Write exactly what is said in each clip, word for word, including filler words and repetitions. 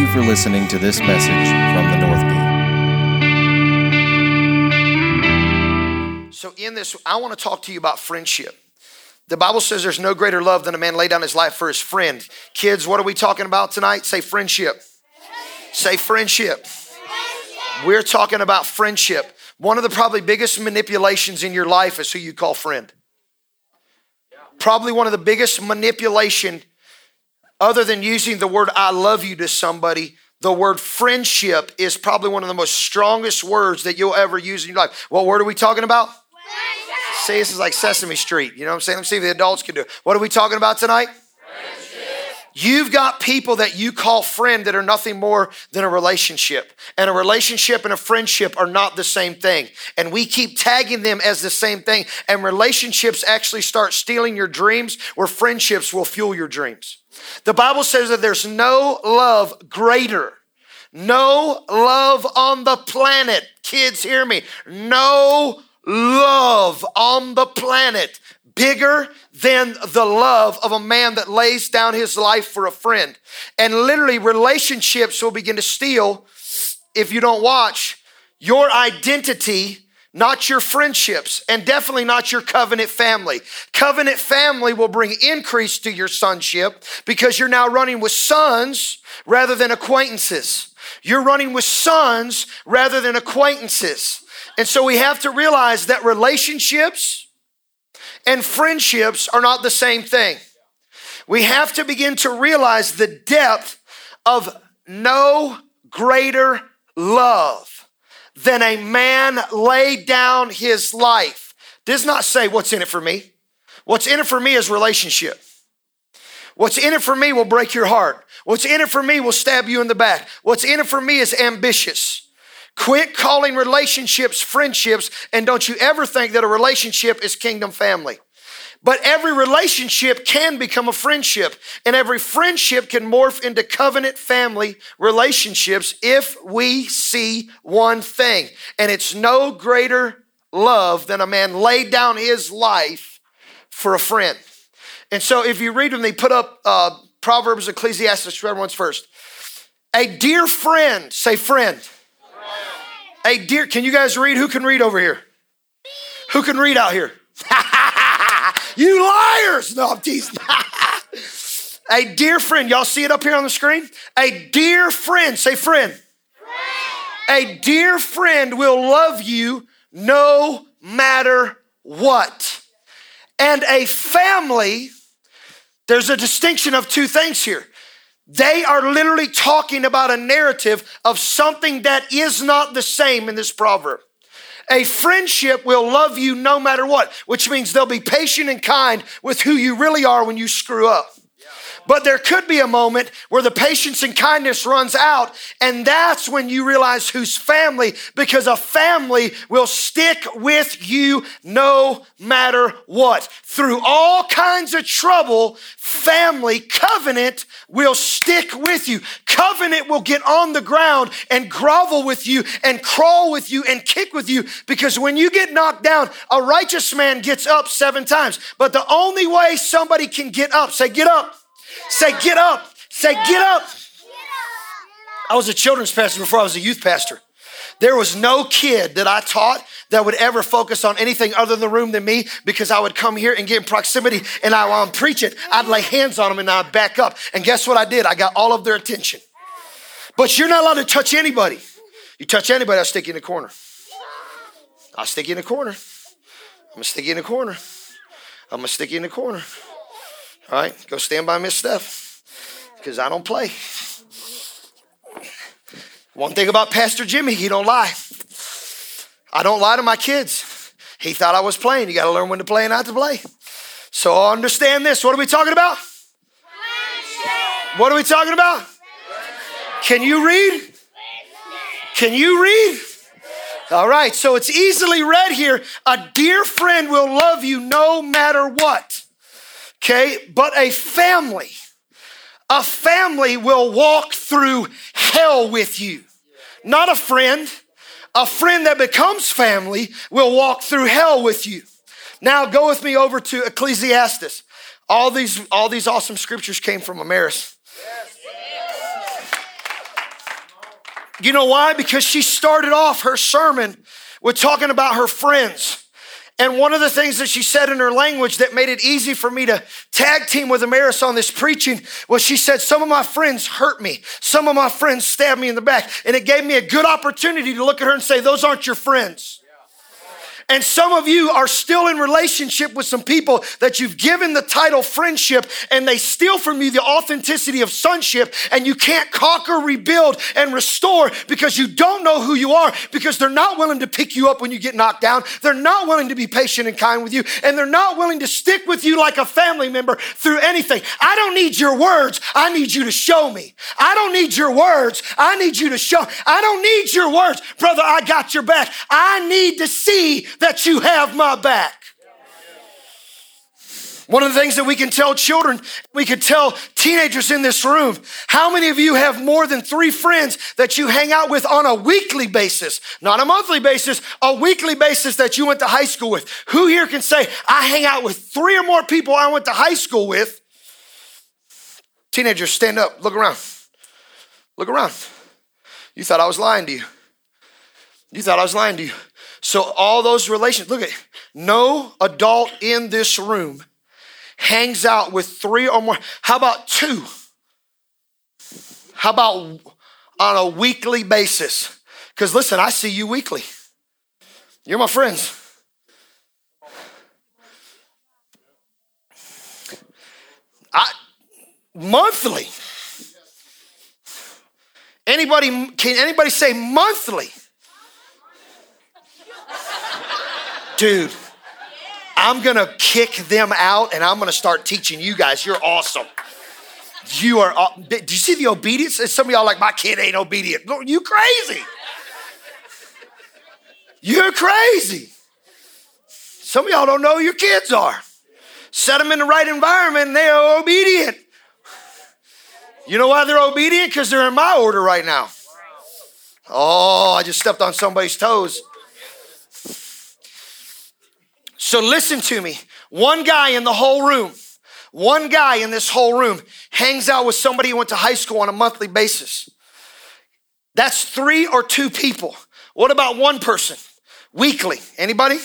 you for listening to this message from the North Gate. So in this, I want to talk to you about friendship. The Bible says there's no greater love than a man lay down his life for his friend. Kids, what are we talking about tonight? Say friendship. friendship. Say friendship. friendship. We're talking about friendship. One of the probably biggest manipulations in your life is who you call friend. Probably one of the biggest manipulation, other than using the word I love you to somebody, the word friendship is probably one of the most strongest words that you'll ever use in your life. What word are we talking about? Friendship. See, this is like Sesame Street. You know what I'm saying? Let me see if the adults can do it. What are we talking about tonight? Friendship. You've got people that you call friend that are nothing more than a relationship. And a relationship and a friendship are not the same thing. And we keep tagging them as the same thing. And relationships actually start stealing your dreams, where friendships will fuel your dreams. The Bible says that there's no love greater. No love on the planet. Kids, hear me. No love on the planet bigger than the love of a man that lays down his life for a friend. And literally, relationships will begin to steal, if you don't watch, your identity, not your friendships, and definitely not your covenant family. Covenant family will bring increase to your sonship, because you're now running with sons rather than acquaintances. You're running with sons rather than acquaintances. And so we have to realize that relationships and friendships are not the same thing. We have to begin to realize the depth of no greater love than a man laid down his life. Does not say what's in it for me. What's in it for me is relationship. What's in it for me will break your heart. What's in it for me will stab you in the back. What's in it for me is ambitious. Quit calling relationships friendships, and don't you ever think that a relationship is kingdom family. But every relationship can become a friendship, and every friendship can morph into covenant family relationships if we see one thing, and it's no greater love than a man laid down his life for a friend. And so if you read them, they put up uh, Proverbs, Ecclesiastes, everyone's first. A dear friend, say friend. A dear, can you guys read? Who can read over here? Who can read out here? You liars! No, I'm teasing. A dear friend, y'all see it up here on the screen? A dear friend, say friend. friend. A dear friend will love you no matter what. And a family, there's a distinction of two things here. They are literally talking about a narrative of something that is not the same in this proverb. A friendship will love you no matter what, which means they'll be patient and kind with who you really are when you screw up. But there could be a moment where the patience and kindness runs out, and that's when you realize who's family, because a family will stick with you no matter what. Through all kinds of trouble, family, covenant will stick with you. Covenant will get on the ground and grovel with you and crawl with you and kick with you, because when you get knocked down, a righteous man gets up seven times. But the only way somebody can get up, say, get up. Say, get up. Say, get up. I was a children's pastor before I was a youth pastor. There was no kid that I taught that would ever focus on anything other than the room than me, because I would come here and get in proximity, and I, while I'm preaching, I'd lay hands on them and I'd back up. And guess what I did? I got all of their attention. But you're not allowed to touch anybody. You touch anybody, I'll stick you in the corner. I'll stick you in the corner. I'm going to stick you in the corner. I'm going to stick you in the corner. All right, go stand by Miss Steph, because I don't play. One thing about Pastor Jimmy, he don't lie. I don't lie to my kids. He thought I was playing. You got to learn when to play and not to play. So understand this. What are we talking about? Friendship. What are we talking about? Friendship. Can you read? Friendship. Can you read? All right, so it's easily read here. A dear friend will love you no matter what. Okay, but a family, a family will walk through hell with you. Not a friend. A friend that becomes family will walk through hell with you. Now go with me over to Ecclesiastes. All these, all these awesome scriptures came from Amaris. Yes. You know why? Because she started off her sermon with talking about her friends. And one of the things that she said in her language that made it easy for me to tag team with Amaris on this preaching was she said, some of my friends hurt me. Some of my friends stabbed me in the back. And it gave me a good opportunity to look at her and say, those aren't your friends. Yeah. And some of you are still in relationship with some people that you've given the title friendship, and they steal from you the authenticity of sonship, and you can't conquer, rebuild, and restore because you don't know who you are, because they're not willing to pick you up when you get knocked down. They're not willing to be patient and kind with you, and they're not willing to stick with you like a family member through anything. I don't need your words. I need you to show me. I don't need your words. I need you to show. I don't need your words. Brother, I got your back. I need to see that you have my back. One of the things that we can tell children, we could tell teenagers in this room, how many of you have more than three friends that you hang out with on a weekly basis? Not a monthly basis, a weekly basis that you went to high school with. Who here can say, I hang out with three or more people I went to high school with? Teenagers, stand up, look around. Look around. You thought I was lying to you. You thought I was lying to you. So all those relations, look at it. No adult in this room hangs out with three or more. How about two? How about on a weekly basis? Because listen, I see you weekly. You're my friends. I monthly. Anybody, can anybody say monthly? Dude. I'm going to kick them out, and I'm going to start teaching you guys. You're awesome. You are. Do you see the obedience? Some of y'all are like, my kid ain't obedient. You crazy. You're crazy. Some of y'all don't know who your kids are. Set them in the right environment, and they are obedient. You know why they're obedient? Because they're in my order right now. Oh, I just stepped on somebody's toes. So listen to me, one guy in the whole room, one guy in this whole room hangs out with somebody who went to high school on a monthly basis. That's three or two people. What about one person? Weekly, anybody?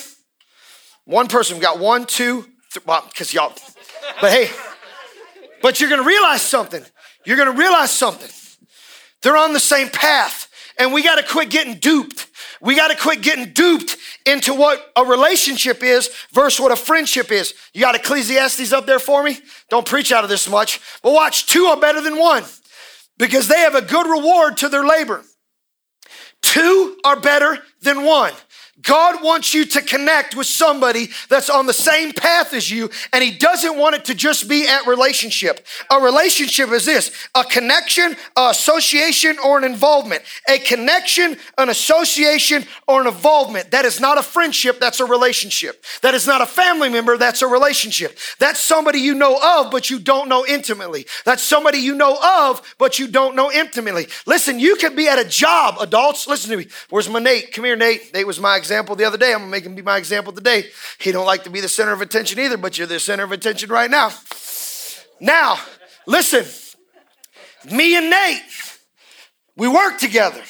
One person, we got one, two, th- well, because y'all, but hey, but you're going to realize something. You're going to realize something. They're on the same path, and we got to quit getting duped. We got to quit getting duped into what a relationship is versus what a friendship is. You got Ecclesiastes up there for me? Don't preach out of this much, but watch, two are better than one because they have a good reward to their labor. Two are better than one. God wants you to connect with somebody that's on the same path as you, and he doesn't want it to just be at relationship. A relationship is this, a connection, an association, or an involvement. A connection, an association, or an involvement. That is not a friendship, that's a relationship. That is not a family member, that's a relationship. That's somebody you know of, but you don't know intimately. That's somebody you know of, but you don't know intimately. Listen, you could be at a job, adults. Listen to me. Where's my Nate? Come here, Nate. Nate was my example the other day. I'm gonna make him be my example today. He don't like to be the center of attention either, but you're the center of attention right now. Now, listen, me and Nate, we work together.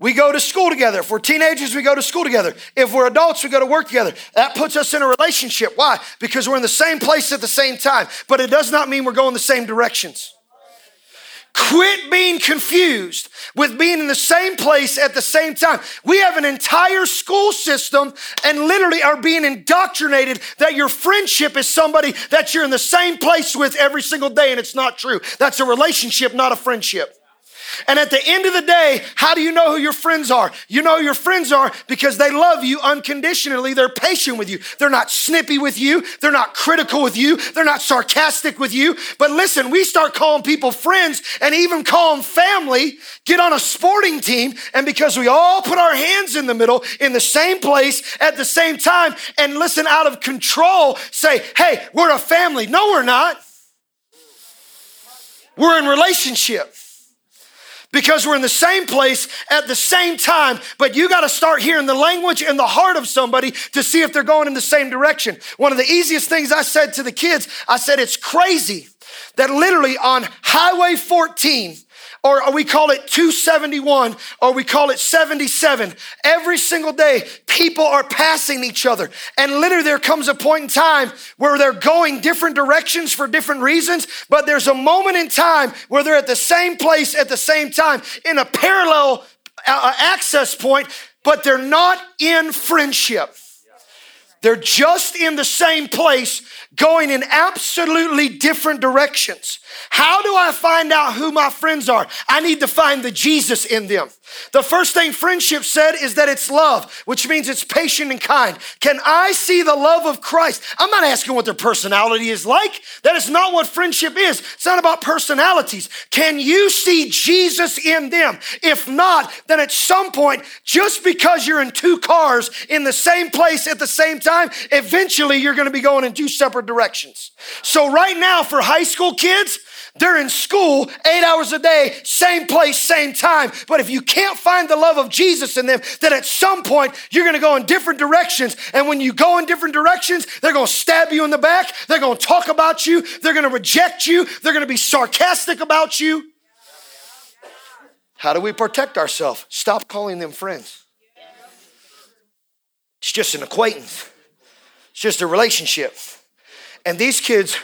We go to school together. If we're teenagers, we go to school together. If we're adults, we go to work together. That puts us in a relationship. Why? Because we're in the same place at the same time, but it does not mean we're going the same directions. Quit being confused with being in the same place at the same time. We have an entire school system and literally are being indoctrinated that your friendship is somebody that you're in the same place with every single day, and it's not true. That's a relationship, not a friendship. And at the end of the day, how do you know who your friends are? You know who your friends are because they love you unconditionally. They're patient with you. They're not snippy with you. They're not critical with you. They're not sarcastic with you. But listen, we start calling people friends and even call them family, get on a sporting team, and because we all put our hands in the middle in the same place at the same time and listen out of control, say, hey, we're a family. No, we're not. We're in relationship. Because we're in the same place at the same time, but you got to start hearing the language and the heart of somebody to see if they're going in the same direction. One of the easiest things I said to the kids, I said, it's crazy that literally on Highway fourteen, or we call it two seventy-one, or we call it seventy-seven. Every single day, people are passing each other. And literally there comes a point in time where they're going different directions for different reasons, but there's a moment in time where they're at the same place at the same time in a parallel uh, access point, but they're not in friendship. They're just in the same place, going in absolutely different directions. How do I find out who my friends are? I need to find the Jesus in them. The first thing friendship said is that it's love, which means it's patient and kind. Can I see the love of Christ? I'm not asking what their personality is like. That is not what friendship is. It's not about personalities. Can you see Jesus in them? If not, then at some point, just because you're in two cars in the same place at the same time, eventually you're going to be going in two separate directions. So right now for high school kids, they're in school eight hours a day, same place, same time. But if you can't find the love of Jesus in them, then at some point, you're going to go in different directions. And when you go in different directions, they're going to stab you in the back. They're going to talk about you. They're going to reject you. They're going to be sarcastic about you. How do we protect ourselves? Stop calling them friends. It's just an acquaintance. It's just a relationship. And these kids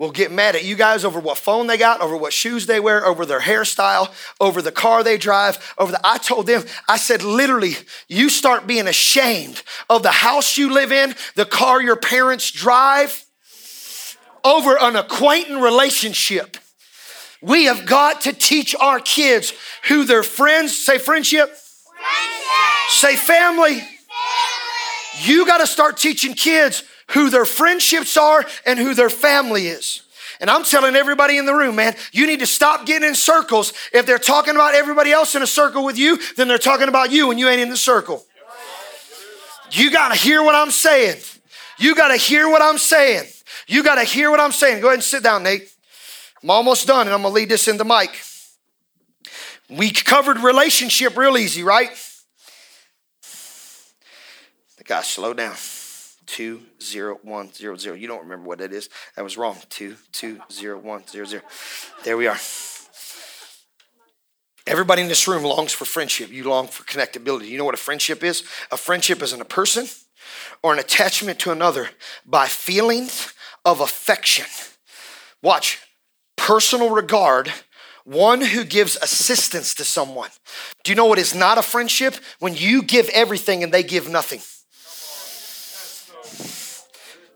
will get mad at you guys over what phone they got, over what shoes they wear, over their hairstyle, over the car they drive, over the, I told them, I said, literally, you start being ashamed of the house you live in, the car your parents drive, over an acquaintance relationship. We have got to teach our kids who their friends, say friendship, friendship. Say family. Family. You got to start teaching kids who their friendships are and who their family is. And I'm telling everybody in the room, man, you need to stop getting in circles. If they're talking about everybody else in a circle with you, then they're talking about you and you ain't in the circle. You got to hear what I'm saying. You got to hear what I'm saying. You got to hear what I'm saying. Go ahead and sit down, Nate. I'm almost done and I'm going to lead this into Mike. We covered relationship real easy, right? The guy, slow down. Two, zero, one, zero, zero. You don't remember what that is. That was wrong. Two, two, zero, one, zero, zero. There we are. Everybody in this room longs for friendship. You long for connectability. You know what a friendship is? A friendship isn't a person or an attachment to another by feelings of affection. Watch. Personal regard. One who gives assistance to someone. Do you know what is not a friendship? When you give everything and they give nothing.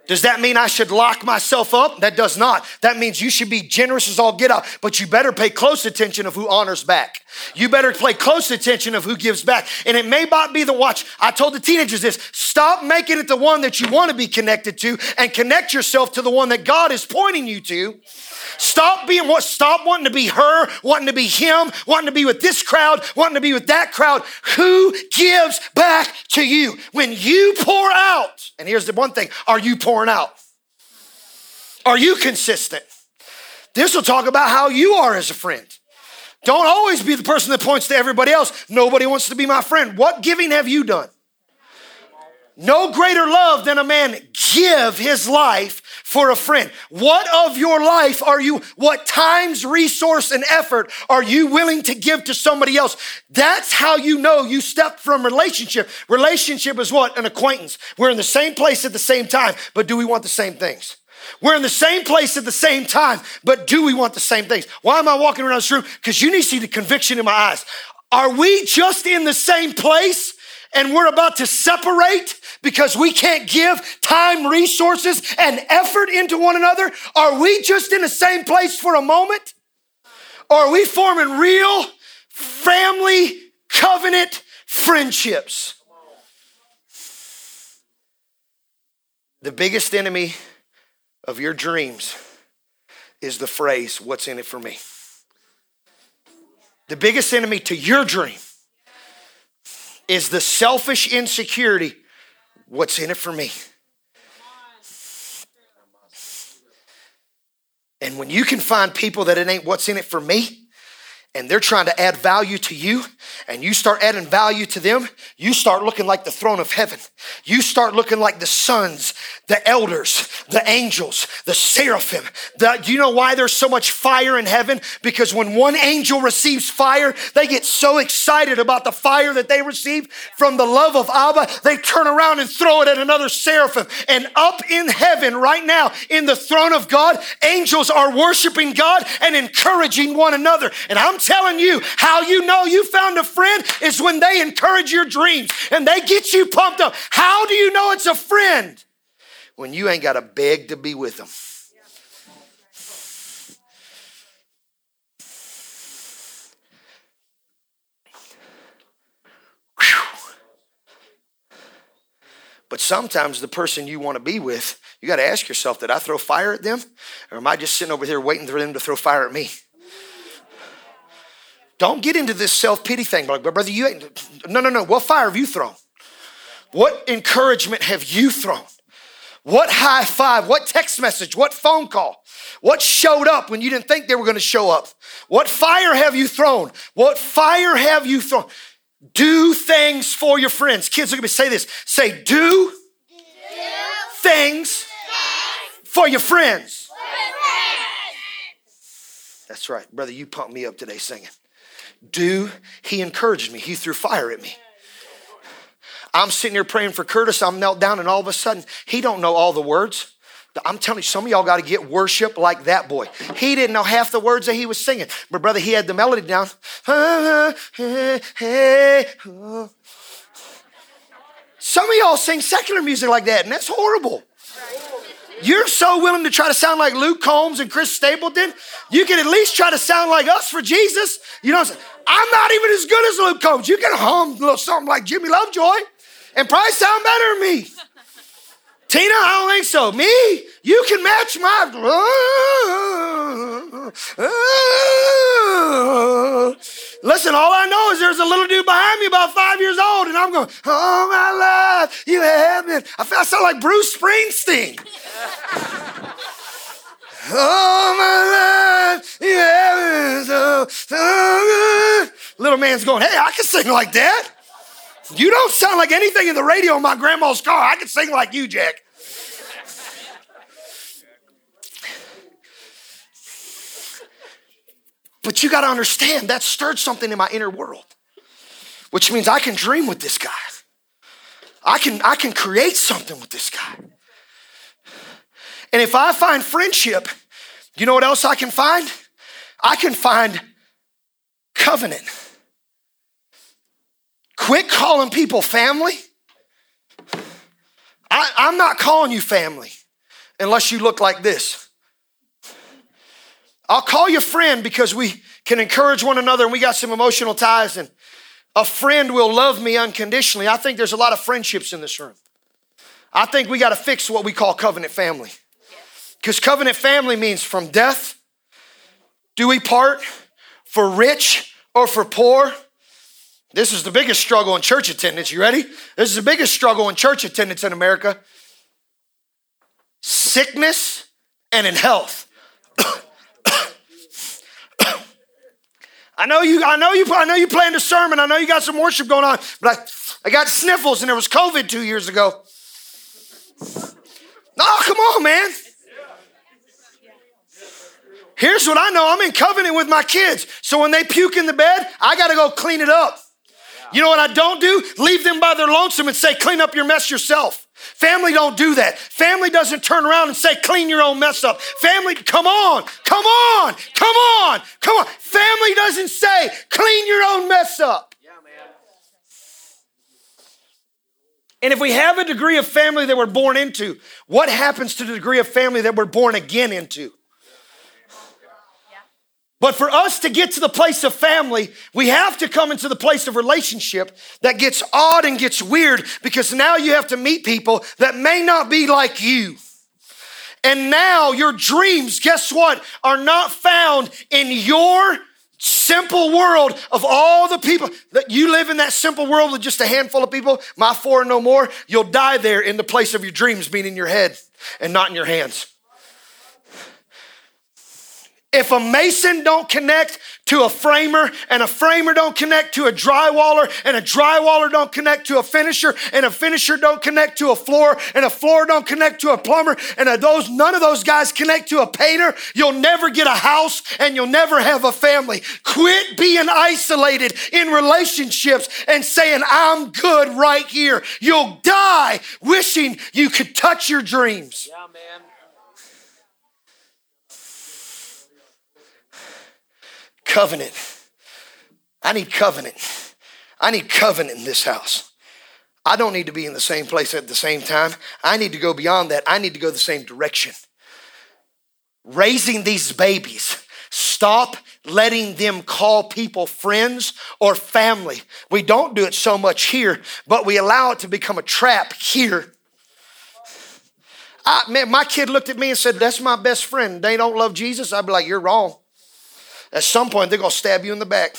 Does that mean I should lock myself up? That does not. That means you should be generous as all get out, but you better pay close attention of who honors back. You better pay close attention of who gives back. And it may not be the watch. I told the teenagers this, stop making it the one that you want to be connected to and connect yourself to the one that God is pointing you to. Stop being what, stop wanting to be her, wanting to be him, wanting to be with this crowd, wanting to be with that crowd. Who gives back to you? When you pour out, and here's the one thing, are you pouring out? Are you consistent? This will talk about how you are as a friend. Don't always be the person that points to everybody else. Nobody wants to be my friend. What giving have you done? No greater love than a man give his life for a friend. What of your life are you, what times, resource, and effort are you willing to give to somebody else? That's how you know you step from relationship. Relationship is what? An acquaintance. We're in the same place at the same time, but do we want the same things? We're in the same place at the same time, but do we want the same things? Why am I walking around this room? Because you need to see the conviction in my eyes. Are we just in the same place? And we're about to separate because we can't give time, resources, and effort into one another? Are we just in the same place for a moment? Or are we forming real family covenant friendships? The biggest enemy of your dreams is the phrase, "What's in it for me?" The biggest enemy to your dream is the selfish insecurity, what's in it for me? And when you can find people that it ain't what's in it for me, and they're trying to add value to you, and you start adding value to them, you start looking like the throne of heaven. You start looking like the sons, the elders, the angels, the seraphim. The, do you know why there's so much fire in heaven? Because when one angel receives fire, they get so excited about the fire that they receive from the love of Abba, they turn around and throw it at another seraphim. And up in heaven right now, in the throne of God, angels are worshiping God and encouraging one another. And I'm telling you, how you know you found a friend is when they encourage your dreams and they get you pumped up. How do you know it's a friend? When you ain't got to beg to be with them. Whew. But sometimes the person you want to be with, you got to ask yourself, did I throw fire at them? Or am I just sitting over here waiting for them to throw fire at me? Don't get into this self-pity thing. Like, but brother, you ain't, no, no, no. What fire have you thrown? What encouragement have you thrown? What high five? What text message? What phone call? What showed up when you didn't think they were going to show up? What fire have you thrown? What fire have you thrown? Do things for your friends. Kids, look at me. Say this. Say, do, do things, things for your friends. friends. That's right. Brother, you pumped me up today singing. Do, he encouraged me. He threw fire at me. I'm sitting here praying for Curtis. I'm knelt down and all of a sudden, he don't know all the words. I'm telling you, some of y'all got to get worship like that boy. He didn't know half the words that he was singing. But brother, he had the melody down. Some of y'all sing secular music like that and that's horrible. You're so willing to try to sound like Luke Combs and Chris Stapleton. You can at least try to sound like us for Jesus. You know what I'm saying? I'm not even as good as Luke Combs. You can hum a little something like Jimmy Lovejoy and probably sound better than me. Tina, I don't think so. Me, you can match my... Uh, uh. Listen, all I know is there's a little dude behind me about five years old and I'm going, oh my life, you have been... I feel I sound like Bruce Springsteen. Oh my life, you have been so, so good. Little man's going, hey, I can sing like that. You don't sound like anything in the radio in my grandma's car. I can sing like you, Jack. But you got to understand, that stirred something in my inner world, which means I can dream with this guy. I can, I can create something with this guy. And if I find friendship, you know what else I can find? I can find covenant. Quit calling people family. I, I'm not calling you family unless you look like this. I'll call you friend because we can encourage one another and we got some emotional ties and a friend will love me unconditionally. I think there's a lot of friendships in this room. I think we got to fix what we call covenant family. Because covenant family means from death, do we part for rich or for poor? This is the biggest struggle in church attendance. You ready? This is the biggest struggle in church attendance in America. Sickness and in health. I know you, I know you, I know you planned a sermon. I know you got some worship going on, but I, I got sniffles and there was COVID two years ago. No, come on, man. Here's what I know. I'm in covenant with my kids. So when they puke in the bed, I got to go clean it up. You know what I don't do? Leave them by their lonesome and say, clean up your mess yourself. Family don't do that. Family doesn't turn around and say, clean your own mess up. Family, come on, come on, come on, come on. Family doesn't say, clean your own mess up. And if we have a degree of family that we're born into, what happens to the degree of family that we're born again into? But for us to get to the place of family, we have to come into the place of relationship that gets odd and gets weird because now you have to meet people that may not be like you. And now your dreams, guess what, are not found in your simple world of all the people that you live in. That simple world with just a handful of people, my four and no more, you'll die there in the place of your dreams being in your head and not in your hands. If a mason don't connect to a framer, and a framer don't connect to a drywaller, and a drywaller don't connect to a finisher, and a finisher don't connect to a floor, and a floor don't connect to a plumber, and those none of those guys connect to a painter, you'll never get a house and you'll never have a family. Quit being isolated in relationships and saying, I'm good right here. You'll die wishing you could touch your dreams. Yeah, man. Covenant. I need covenant. I need covenant in this house. I don't need to be in the same place at the same time. I need to go beyond that. I need to go the same direction. Raising these babies. Stop letting them call people friends or family. We don't do it so much here, but we allow it to become a trap here. I, man, my kid looked at me and said, that's my best friend. They don't love Jesus. I'd be like, you're wrong. At some point, they're going to stab you in the back.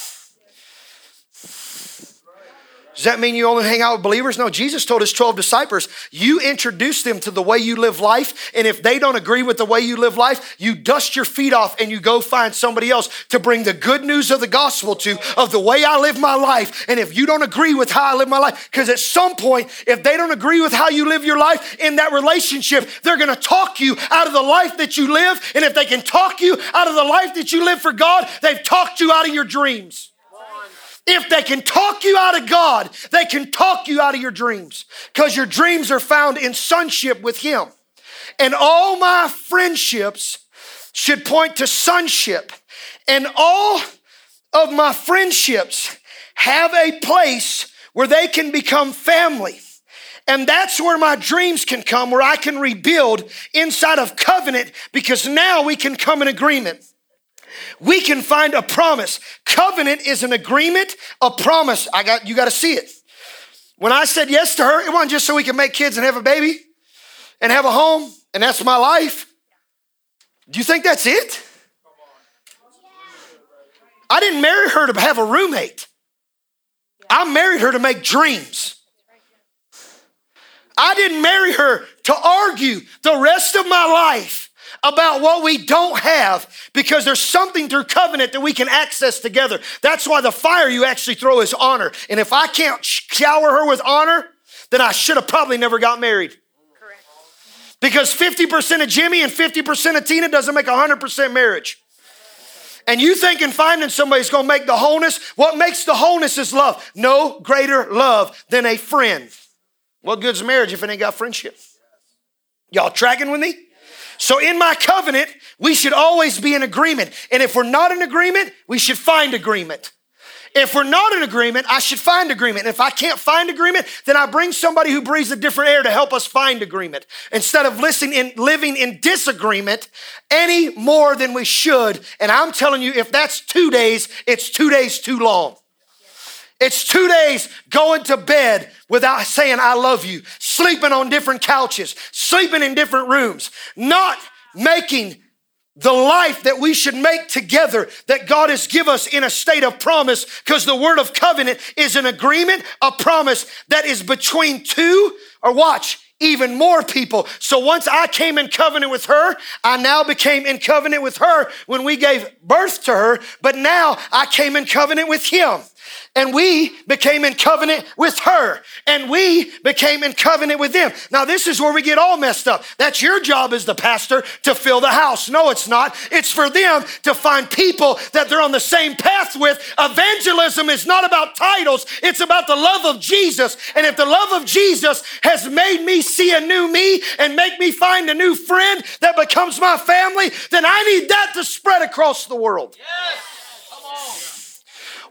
Does that mean you only hang out with believers? No, Jesus told his twelve disciples, you introduce them to the way you live life, and if they don't agree with the way you live life, you dust your feet off and you go find somebody else to bring the good news of the gospel to, of the way I live my life, and if you don't agree with how I live my life, because at some point, if they don't agree with how you live your life in that relationship, they're going to talk you out of the life that you live, and if they can talk you out of the life that you live for God, they've talked you out of your dreams. If they can talk you out of God, they can talk you out of your dreams, because your dreams are found in sonship with him. And all my friendships should point to sonship. And all of my friendships have a place where they can become family. And that's where my dreams can come, where I can rebuild inside of covenant, because now we can come in agreement. We can find a promise. Covenant is an agreement, a promise. I got you got to see it. When I said yes to her, it wasn't just so we can make kids and have a baby and have a home, and that's my life. Do you think that's it? I didn't marry her to have a roommate. I married her to make dreams. I didn't marry her to argue the rest of my life about what we don't have, because there's something through covenant that we can access together. That's why the fire you actually throw is honor. And if I can't shower her with honor, then I should have probably never got married. Correct. Because fifty percent of Jimmy and fifty percent of Tina doesn't make one hundred percent marriage. And you thinking finding somebody's going to make the wholeness? What makes the wholeness is love. No greater love than a friend. What good's marriage if it ain't got friendship? Y'all tracking with me? So in my covenant, we should always be in agreement. And if we're not in agreement, we should find agreement. If we're not in agreement, I should find agreement. And if I can't find agreement, then I bring somebody who breathes a different air to help us find agreement, instead of listening and living in disagreement any more than we should. And I'm telling you, if that's two days, it's two days too long. It's two days going to bed without saying I love you, sleeping on different couches, sleeping in different rooms, not making the life that we should make together that God has given us in a state of promise, because the word of covenant is an agreement, a promise that is between two, or watch, even more people. So once I came in covenant with her, I now became in covenant with her when we gave birth to her, but now I came in covenant with him. And we became in covenant with her. And we became in covenant with them. Now this is where we get all messed up. That's your job as the pastor to fill the house. No, it's not. It's for them to find people that they're on the same path with. Evangelism is not about titles. It's about the love of Jesus. And if the love of Jesus has made me see a new me and make me find a new friend that becomes my family, then I need that to spread across the world. Yes. Come on.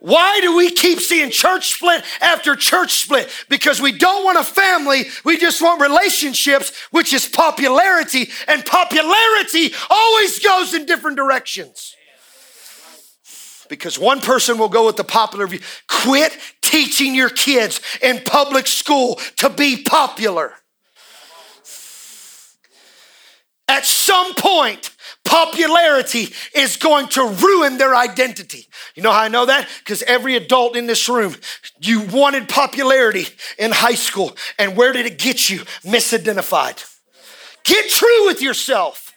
Why do we keep seeing church split after church split? Because we don't want a family. We just want relationships, which is popularity. And popularity always goes in different directions. Because one person will go with the popular view. Quit teaching your kids in public school to be popular. At some point, popularity is going to ruin their identity. You know how I know that? Because every adult in this room, you wanted popularity in high school. And where did it get you? Misidentified. Get true with yourself.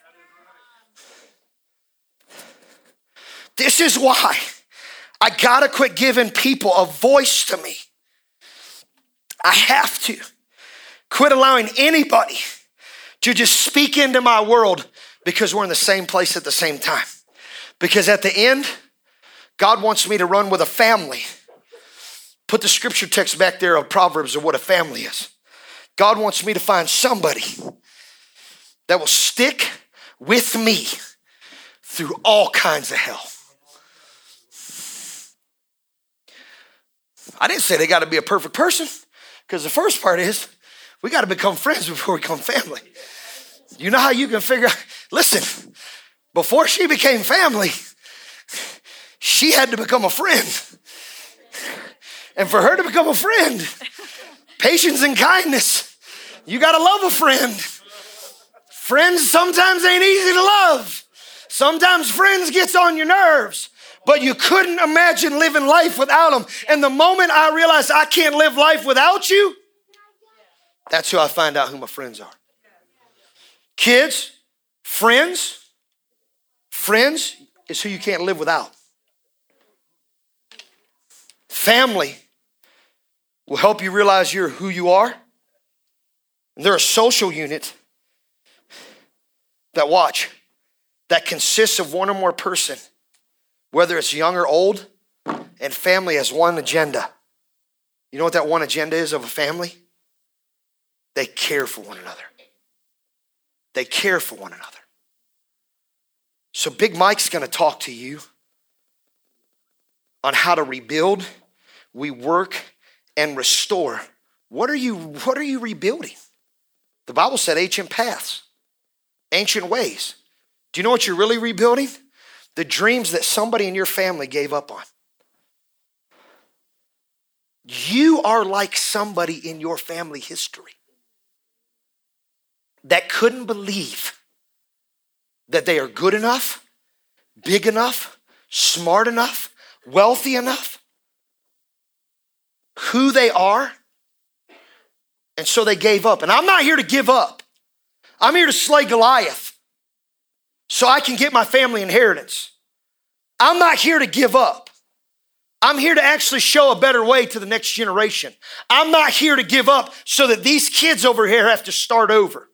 This is why I gotta quit giving people a voice to me. I have to quit allowing anybody to just speak into my world, because we're in the same place at the same time. Because at the end, God wants me to run with a family. Put the scripture text back there of Proverbs of what a family is. God wants me to find somebody that will stick with me through all kinds of hell. I didn't say they got to be a perfect person, because the first part is we got to become friends before we become family. You know how you can figure out, listen, before she became family, she had to become a friend. And for her to become a friend, patience and kindness, you got to love a friend. Friends sometimes ain't easy to love. Sometimes friends gets on your nerves, but you couldn't imagine living life without them. And the moment I realized I can't live life without you, that's who I find out who my friends are. Kids, friends, friends is who you can't live without. Family will help you realize you're who you are. And they're a social unit that, watch, that consists of one or more person, whether it's young or old, and family has one agenda. You know what that one agenda is of a family? They care for one another. They care for one another. So Big Mike's going to talk to you on how to rebuild, rework, and restore. What are you, what are you rebuilding? The Bible said ancient paths, ancient ways. Do you know what you're really rebuilding? The dreams that somebody in your family gave up on. You are like somebody in your family history that couldn't believe that they are good enough, big enough, smart enough, wealthy enough, who they are, and so they gave up. And I'm not here to give up. I'm here to slay Goliath so I can get my family inheritance. I'm not here to give up. I'm here to actually show a better way to the next generation. I'm not here to give up so that these kids over here have to start over.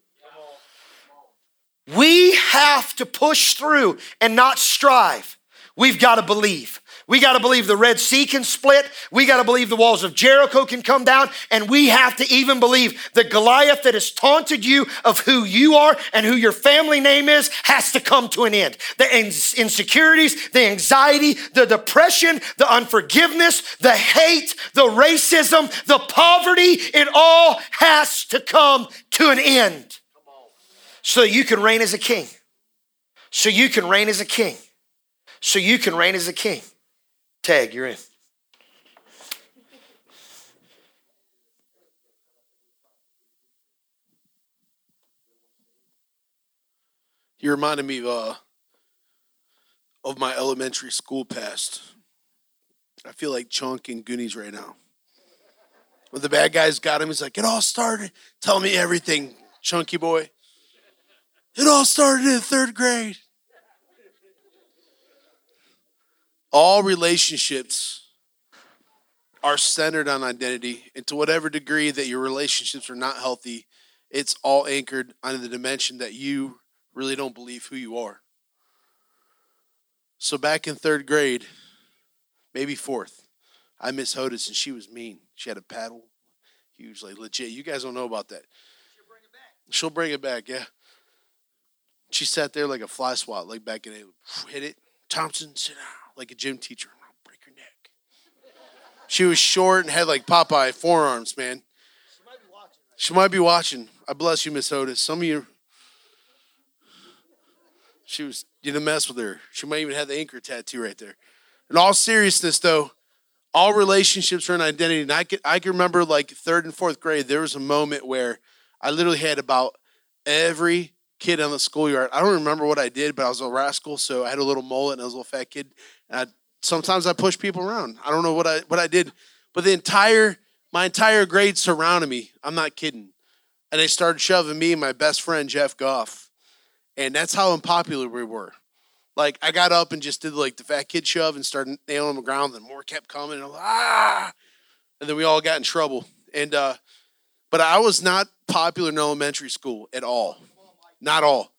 We have to push through and not strive. We've got to believe. We got to believe the Red Sea can split. We got to believe the walls of Jericho can come down. And we have to even believe the Goliath that has taunted you of who you are and who your family name is has to come to an end. The insecurities, the anxiety, the depression, the unforgiveness, the hate, the racism, the poverty, it all has to come to an end. So you can reign as a king. So you can reign as a king. So you can reign as a king. Tag, you're in. You reminded me of, uh, of my elementary school past. I feel like Chunk in Goonies right now. When the bad guys got him, he's like, "It all started. Tell me everything, Chunky boy. It all started in third grade." All relationships are centered on identity, and to whatever degree that your relationships are not healthy, it's all anchored on the dimension that you really don't believe who you are. So back in third grade, maybe fourth, I miss Hodis, and she was mean. She had a paddle, huge, like legit. You guys don't know about that. She'll bring it back. She'll bring it back, yeah. She sat there like a fly swat, like back in it, hit it. Thompson, sit down. Like a gym teacher, I'll break your neck. She was short and had like Popeye forearms, man. She might be watching. Right? She might be watching. I bless you, Miss Otis. Some of you, she was, you didn't mess with her. She might even have the anchor tattoo right there. In all seriousness, though, all relationships are an identity. And I can, I can remember like third and fourth grade, there was a moment where I literally had about every kid on the schoolyard. I don't remember what I did, but I was a rascal, so I had a little mullet and I was a little fat kid. And I, sometimes I push people around. I don't know what I what I did, but the entire my entire grade surrounded me. I'm not kidding, and they started shoving me and my best friend Jeff Goff, and that's how unpopular we were. Like, I got up and just did, like, the fat kid shove and started nailing on the ground. Then more kept coming. And I was like, ah! And then we all got in trouble. And, uh, but I was not popular in elementary school at all. Not all.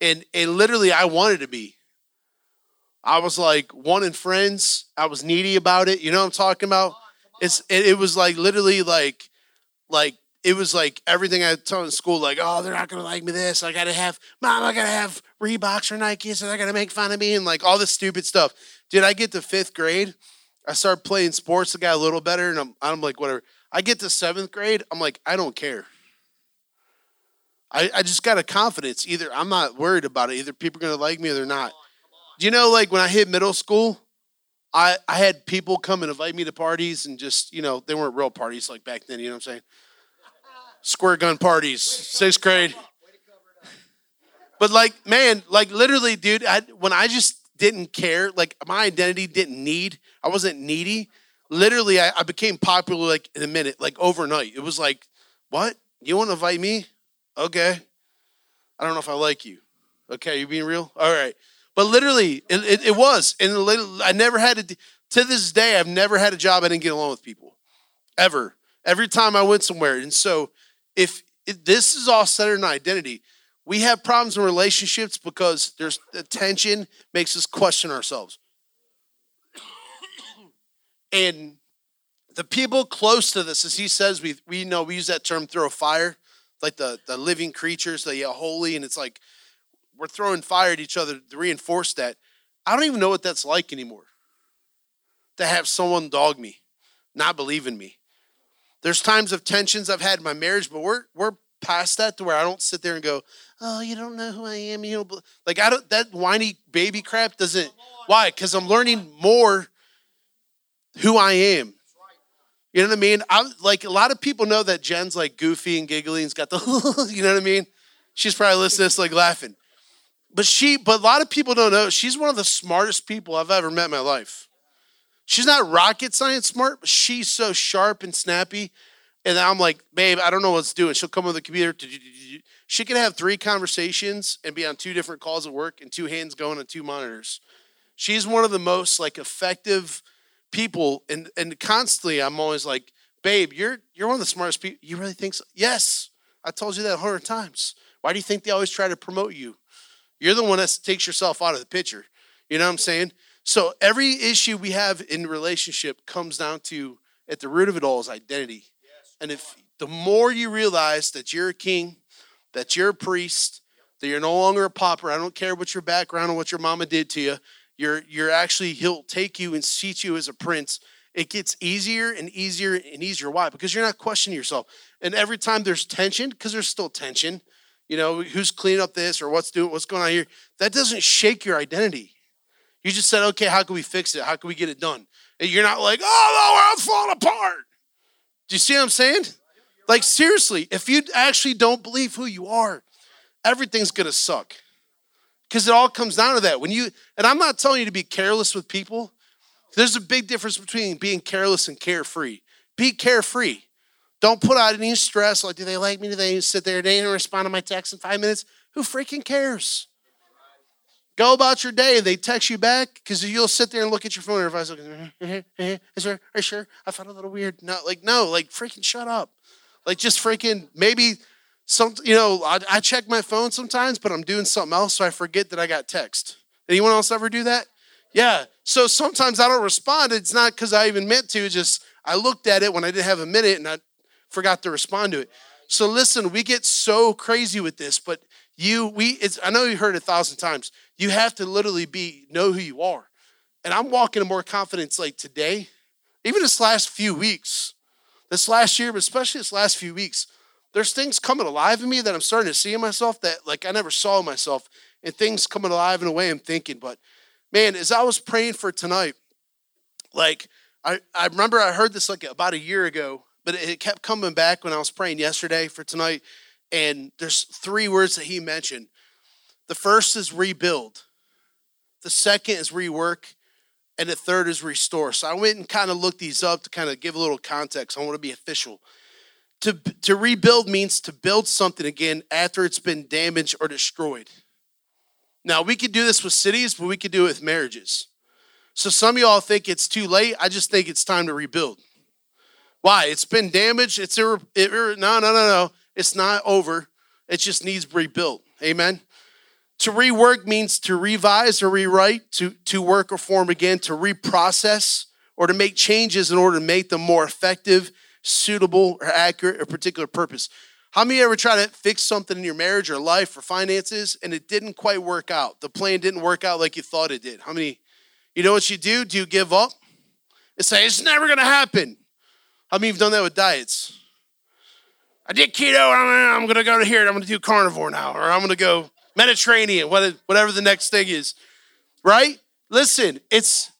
And, and literally, I wanted to be. I was, like, wanting friends. I was needy about it. You know what I'm talking about? Come on, come on. It's it, it was, like, literally, like, like, it was like everything I taught in school, like, oh, they're not going to like me this. I got to have, mom, I got to have Reeboks or Nikes, and I got to make fun of me, and like all this stupid stuff. Dude, I get to fifth grade. I start playing sports. I got a little better, and I'm, I'm like, whatever. I get to seventh grade. I'm like, I don't care. I, I just got a confidence. Either I'm not worried about it. Either people are going to like me or they're not. Come on, come on. Do you know, like when I hit middle school, I, I had people come and invite me to parties and just, you know, they weren't real parties like back then. You know what I'm saying? Square gun parties, sixth grade. But like, man, like literally, dude, I, when I just didn't care, like my identity didn't need, I wasn't needy. Literally, I, I became popular like in a minute, like overnight. It was like, what? You want to invite me? Okay. I don't know if I like you. Okay, you being real? All right. But literally, it, it, it was. And I never had to, to this day, I've never had a job I didn't get along with people, ever. Every time I went somewhere. And so, If, if this is all centered on identity, we have problems in relationships because there's the tension makes us question ourselves. And the people close to this, as he says, we we know we use that term throw fire, like the, the living creatures, they are holy, and it's like we're throwing fire at each other to reinforce that. I don't even know what that's like anymore. To have someone dog me, not believe in me. There's times of tensions I've had in my marriage, but we're we're past that to where I don't sit there and go, oh, you don't know who I am. You don't like I don't that whiny baby crap doesn't. Why? Because I'm learning more who I am. You know what I mean? I like a lot of people know that Jen's like goofy and giggly and's got the you know what I mean? She's probably listening to this like laughing. But she but a lot of people don't know she's one of the smartest people I've ever met in my life. She's not rocket science smart, but she's so sharp and snappy. And I'm like, babe, I don't know what's doing. She'll come with the computer. She can have three conversations and be on two different calls at work and two hands going on two monitors. She's one of the most like effective people. And and constantly I'm always like, babe, you're you're one of the smartest people. You really think so? Yes. I told you that a hundred times. Why do you think they always try to promote you? You're the one that takes yourself out of the picture. You know what I'm saying? So every issue we have in relationship comes down to, at the root of it all, is identity. Yes, and if the more you realize that you're a king, that you're a priest, that you're no longer a pauper, I don't care what your background or what your mama did to you, you're you're actually, he'll take you and seat you as a prince. It gets easier and easier and easier. Why? Because you're not questioning yourself. And every time there's tension, because there's still tension, you know, who's cleaning up this or what's doing, what's going on here, that doesn't shake your identity. You just said, okay, how can we fix it? How can we get it done? And you're not like, oh, the world's falling apart. Do you see what I'm saying? Like, seriously, if you actually don't believe who you are, everything's going to suck. Because it all comes down to that. When you, and I'm not telling you to be careless with people. There's a big difference between being careless and carefree. Be carefree. Don't put out any stress. Like, do they like me? Do they sit there? They didn't respond to my text in five minutes. Who freaking cares? Go about your day. They text you back because you'll sit there and look at your phone. And everybody's like, eh, eh, are you sure? I found it a little weird. No, like, no, like, freaking shut up. Like, just freaking maybe some, you know, I, I check my phone sometimes, but I'm doing something else, so I forget that I got text. Anyone else ever do that? Yeah. So sometimes I don't respond. It's not because I even meant to. It's just I looked at it when I didn't have a minute and I forgot to respond to it. So listen, we get so crazy with this, but you, we, it's, I know you heard it a thousand times. You have to literally be, know who you are. And I'm walking in more confidence like today, even this last few weeks, this last year, but especially this last few weeks, there's things coming alive in me that I'm starting to see in myself that like I never saw in myself, and things coming alive in a way I'm thinking. But man, as I was praying for tonight, like I, I remember I heard this like about a year ago, but it kept coming back when I was praying yesterday for tonight. And there's three words that he mentioned. The first is rebuild. The second is rework. And the third is restore. So I went and kind of looked these up to kind of give a little context. I want to be official. To, to rebuild means to build something again after it's been damaged or destroyed. Now, we could do this with cities, but we could do it with marriages. So some of y'all think it's too late. I just think it's time to rebuild. Why? It's been damaged. It's irre- irre- no, no, no, no. It's not over. It just needs rebuilt. Amen. To rework means to revise or rewrite, to, to work or form again, to reprocess, or to make changes in order to make them more effective, suitable, or accurate, or particular purpose. How many ever try to fix something in your marriage or life or finances, and it didn't quite work out? The plan didn't work out like you thought it did. How many? You know what you do? Do you give up and say, it's never going to happen? How many have done that with diets? I did keto. I'm going to go to here. I'm going to do carnivore now, or I'm going to go Mediterranean, whatever the next thing is, right? Listen, it's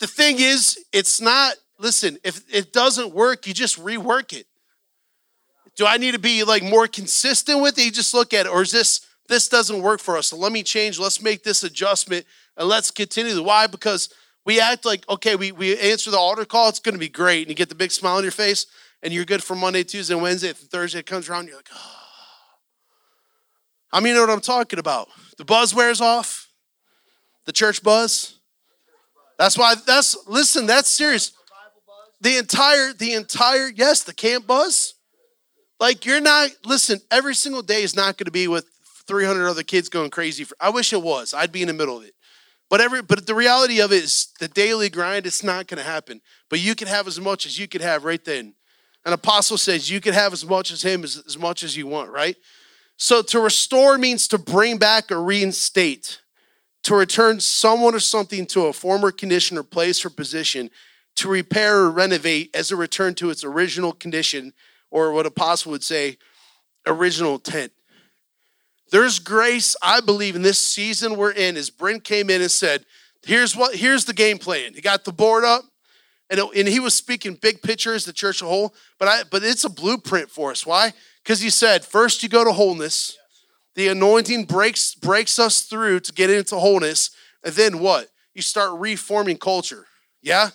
the thing is, it's not, listen, if it doesn't work, you just rework it. Do I need to be like more consistent with it? You just look at it, or is this, this doesn't work for us. So let me change. Let's make this adjustment and let's continue. Why? Because we act like, okay, we, we answer the altar call. It's going to be great. And you get the big smile on your face and you're good for Monday, Tuesday, and Wednesday. If Thursday comes around, you're like, oh. I mean, you know what I'm talking about. The buzz wears off. The church buzz. That's why, that's, listen, that's serious. The entire, the entire, yes, the camp buzz. Like, you're not, listen, every single day is not going to be with three hundred other kids going crazy. For, I wish it was. I'd be in the middle of it. But every, but the reality of it is the daily grind, it's not going to happen. But you can have as much as you could have right then. An apostle says you could have as much as him, as, as much as you want, right? So to restore means to bring back or reinstate, to return someone or something to a former condition or place or position, to repair or renovate as a return to its original condition, or what apostle would say, original intent. There's grace, I believe, in this season we're in, as Brent came in and said, here's what, here's the game plan. He got the board up, and, it, and he was speaking big pictures, the church as a whole, but, I, but it's a blueprint for us. Why? Because he said, first you go to wholeness. The anointing breaks, breaks us through to get into wholeness, and then what? You start reforming culture, yeah?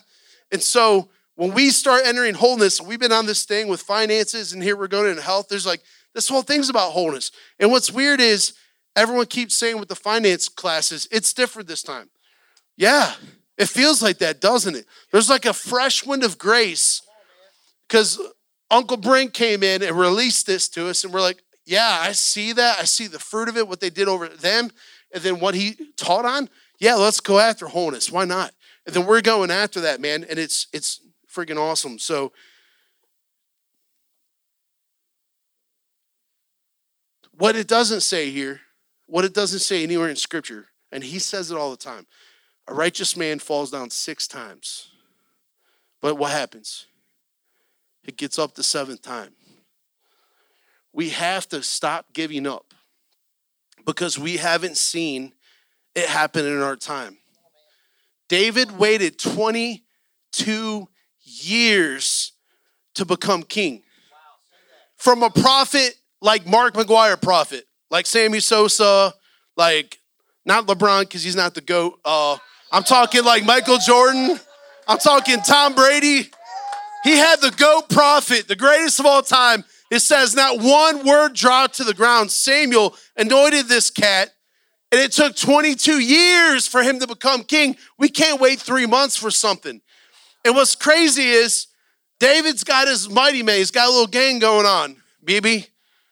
And so when we start entering wholeness, we've been on this thing with finances, and here we're going into health. There's like, this whole thing's about wholeness. And what's weird is everyone keeps saying with the finance classes, it's different this time. Yeah, it feels like that, doesn't it? There's like a fresh wind of grace because Uncle Brent came in and released this to us, and we're like, yeah, I see that. I see the fruit of it, what they did over them, and then what he taught on. Yeah, let's go after wholeness. Why not? And then we're going after that, man, and it's it's freaking awesome. So what it doesn't say here, what it doesn't say anywhere in Scripture, and he says it all the time, a righteous man falls down six times. But what happens? He gets up the seventh time. We have to stop giving up because we haven't seen it happen in our time. David waited twenty-two years to become king. From a prophet like Mark McGuire prophet, like Sammy Sosa, like not LeBron because he's not the GOAT. Uh, I'm talking like Michael Jordan. I'm talking Tom Brady. He had the GOAT prophet, the greatest of all time. It says not one word dropped to the ground. Samuel anointed this cat, and it took twenty-two years for him to become king. We can't wait three months for something. And what's crazy is David's got his mighty man. He's got a little gang going on, baby.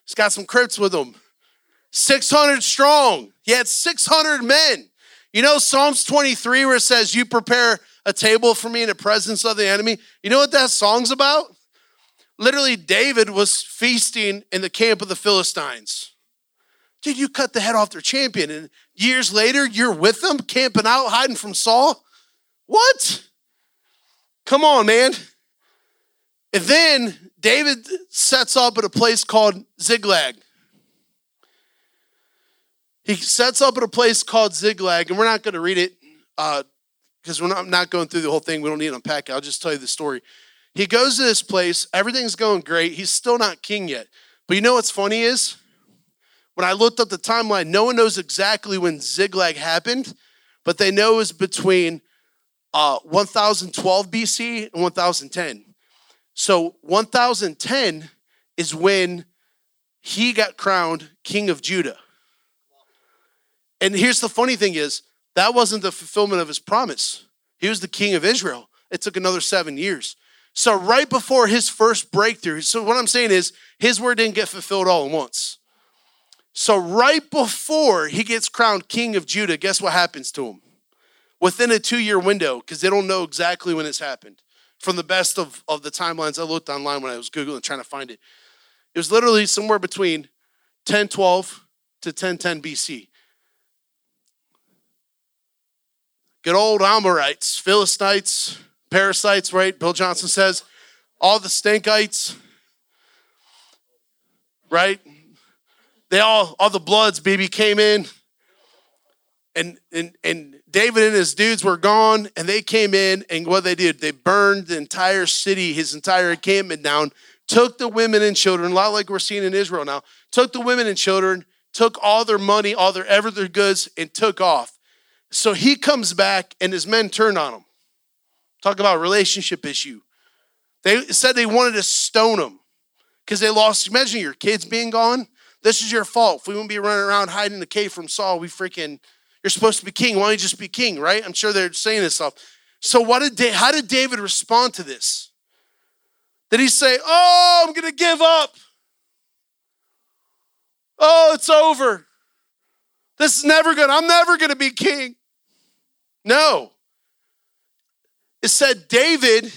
He's got some Crips with him. six hundred strong. He had six hundred men. You know, Psalms twenty-three, where it says, you prepare a table for me in the presence of the enemy. You know what that song's about? Literally, David was feasting in the camp of the Philistines. Dude, you cut the head off their champion, and years later, you're with them, camping out, hiding from Saul? What? Come on, man. And then David sets up at a place called Ziklag. He sets up at a place called Ziklag, and we're not going to read it uh, because we're not, not going through the whole thing. We don't need to unpack it. I'll just tell you the story. He goes to this place. Everything's going great. He's still not king yet. But you know what's funny is when I looked up the timeline, no one knows exactly when Ziklag happened, but they know it was between uh, one thousand twelve B C and one thousand ten. So one thousand ten is when he got crowned king of Judah. And here's the funny thing is, that wasn't the fulfillment of his promise. He was the king of Israel. It took another seven years. So right before his first breakthrough, so what I'm saying is his word didn't get fulfilled all at once. So right before he gets crowned king of Judah, guess what happens to him? Within a two-year window, because they don't know exactly when this happened. From the best of, of the timelines I looked online when I was Googling, trying to find it. It was literally somewhere between ten twelve to ten ten B C. Good old Amorites, Philistines, parasites, right? Bill Johnson says, all the stankites, right? They all, all the bloods, baby, came in. And, and, and David and his dudes were gone, and they came in, and what they did, they burned the entire city, his entire encampment down, took the women and children, a lot like we're seeing in Israel now, took the women and children, took all their money, all their ever their goods, and took off. So he comes back, and his men turned on him. Talk about relationship issue. They said they wanted to stone him because they lost. Imagine your kids being gone. This is your fault. If we wouldn't be running around hiding in the cave from Saul, we freaking, you're supposed to be king. Why don't you just be king, right? I'm sure they're saying this stuff. So what did they, how did David respond to this? Did he say, oh, I'm going to give up. Oh, it's over. This is never good. I'm never going to be king. No. It said David,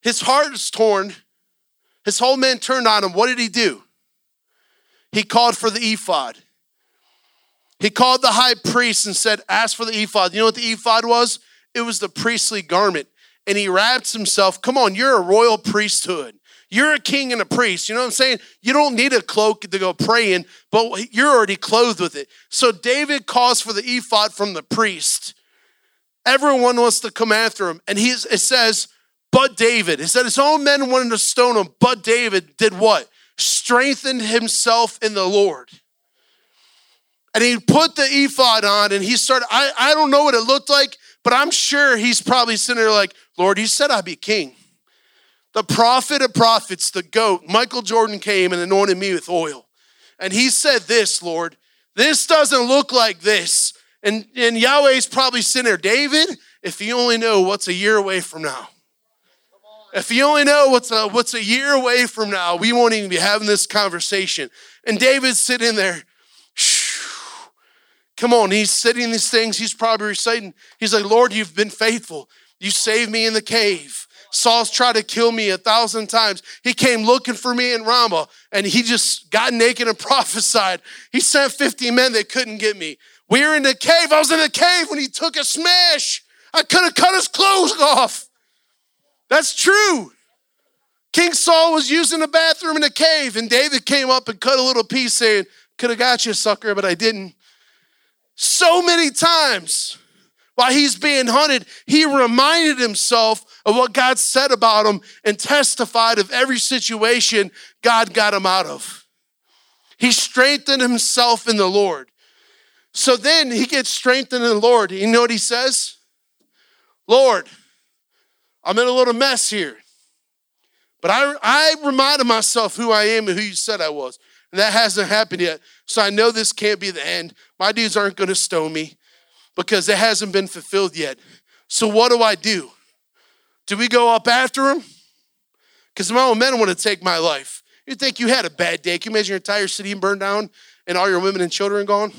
his heart was torn. His whole men turned on him. What did he do? He called for the ephod. He called the high priest and said, ask for the ephod. You know what the ephod was? It was the priestly garment. And he wraps himself. Come on, you're a royal priesthood. You're a king and a priest. You know what I'm saying? You don't need a cloak to go pray in, but you're already clothed with it. So David calls for the ephod from the priest. Everyone wants to come after him. And he, it says, but David. It said his own men wanted to stone him, but David did what? Strengthened himself in the Lord. And he put the ephod on, and he started, I, I don't know what it looked like, but I'm sure he's probably sitting there like, Lord, you said I'd be king. The prophet of prophets, the goat, Michael Jordan came and anointed me with oil. And he said this, Lord, this doesn't look like this. And, and Yahweh's probably sitting there, David, if you only know what's a year away from now. If you only know what's a, what's a year away from now, we won't even be having this conversation. And David's sitting there. Come on, he's sitting these things, he's probably reciting. He's like, Lord, you've been faithful. You saved me in the cave. Saul's tried to kill me a thousand times. He came looking for me in Ramah, and he just got naked and prophesied. He sent fifty men that couldn't get me. We were in the cave. I was in the cave when he took a smash. I could have cut his clothes off. That's true. King Saul was using the bathroom in the cave, and David came up and cut a little piece saying, could have got you, sucker, but I didn't. So many times while he's being hunted, he reminded himself of what God said about him and testified of every situation God got him out of. He strengthened himself in the Lord. So then he gets strengthened in the Lord. You know what he says? Lord, I'm in a little mess here, but I, I reminded myself who I am and who you said I was. And that hasn't happened yet. So I know this can't be the end. My dudes aren't going to stone me because it hasn't been fulfilled yet. So what do I do? Do we go up after him? Because my own men want to take my life. You think you had a bad day. Can you imagine your entire city burned down and all your women and children gone?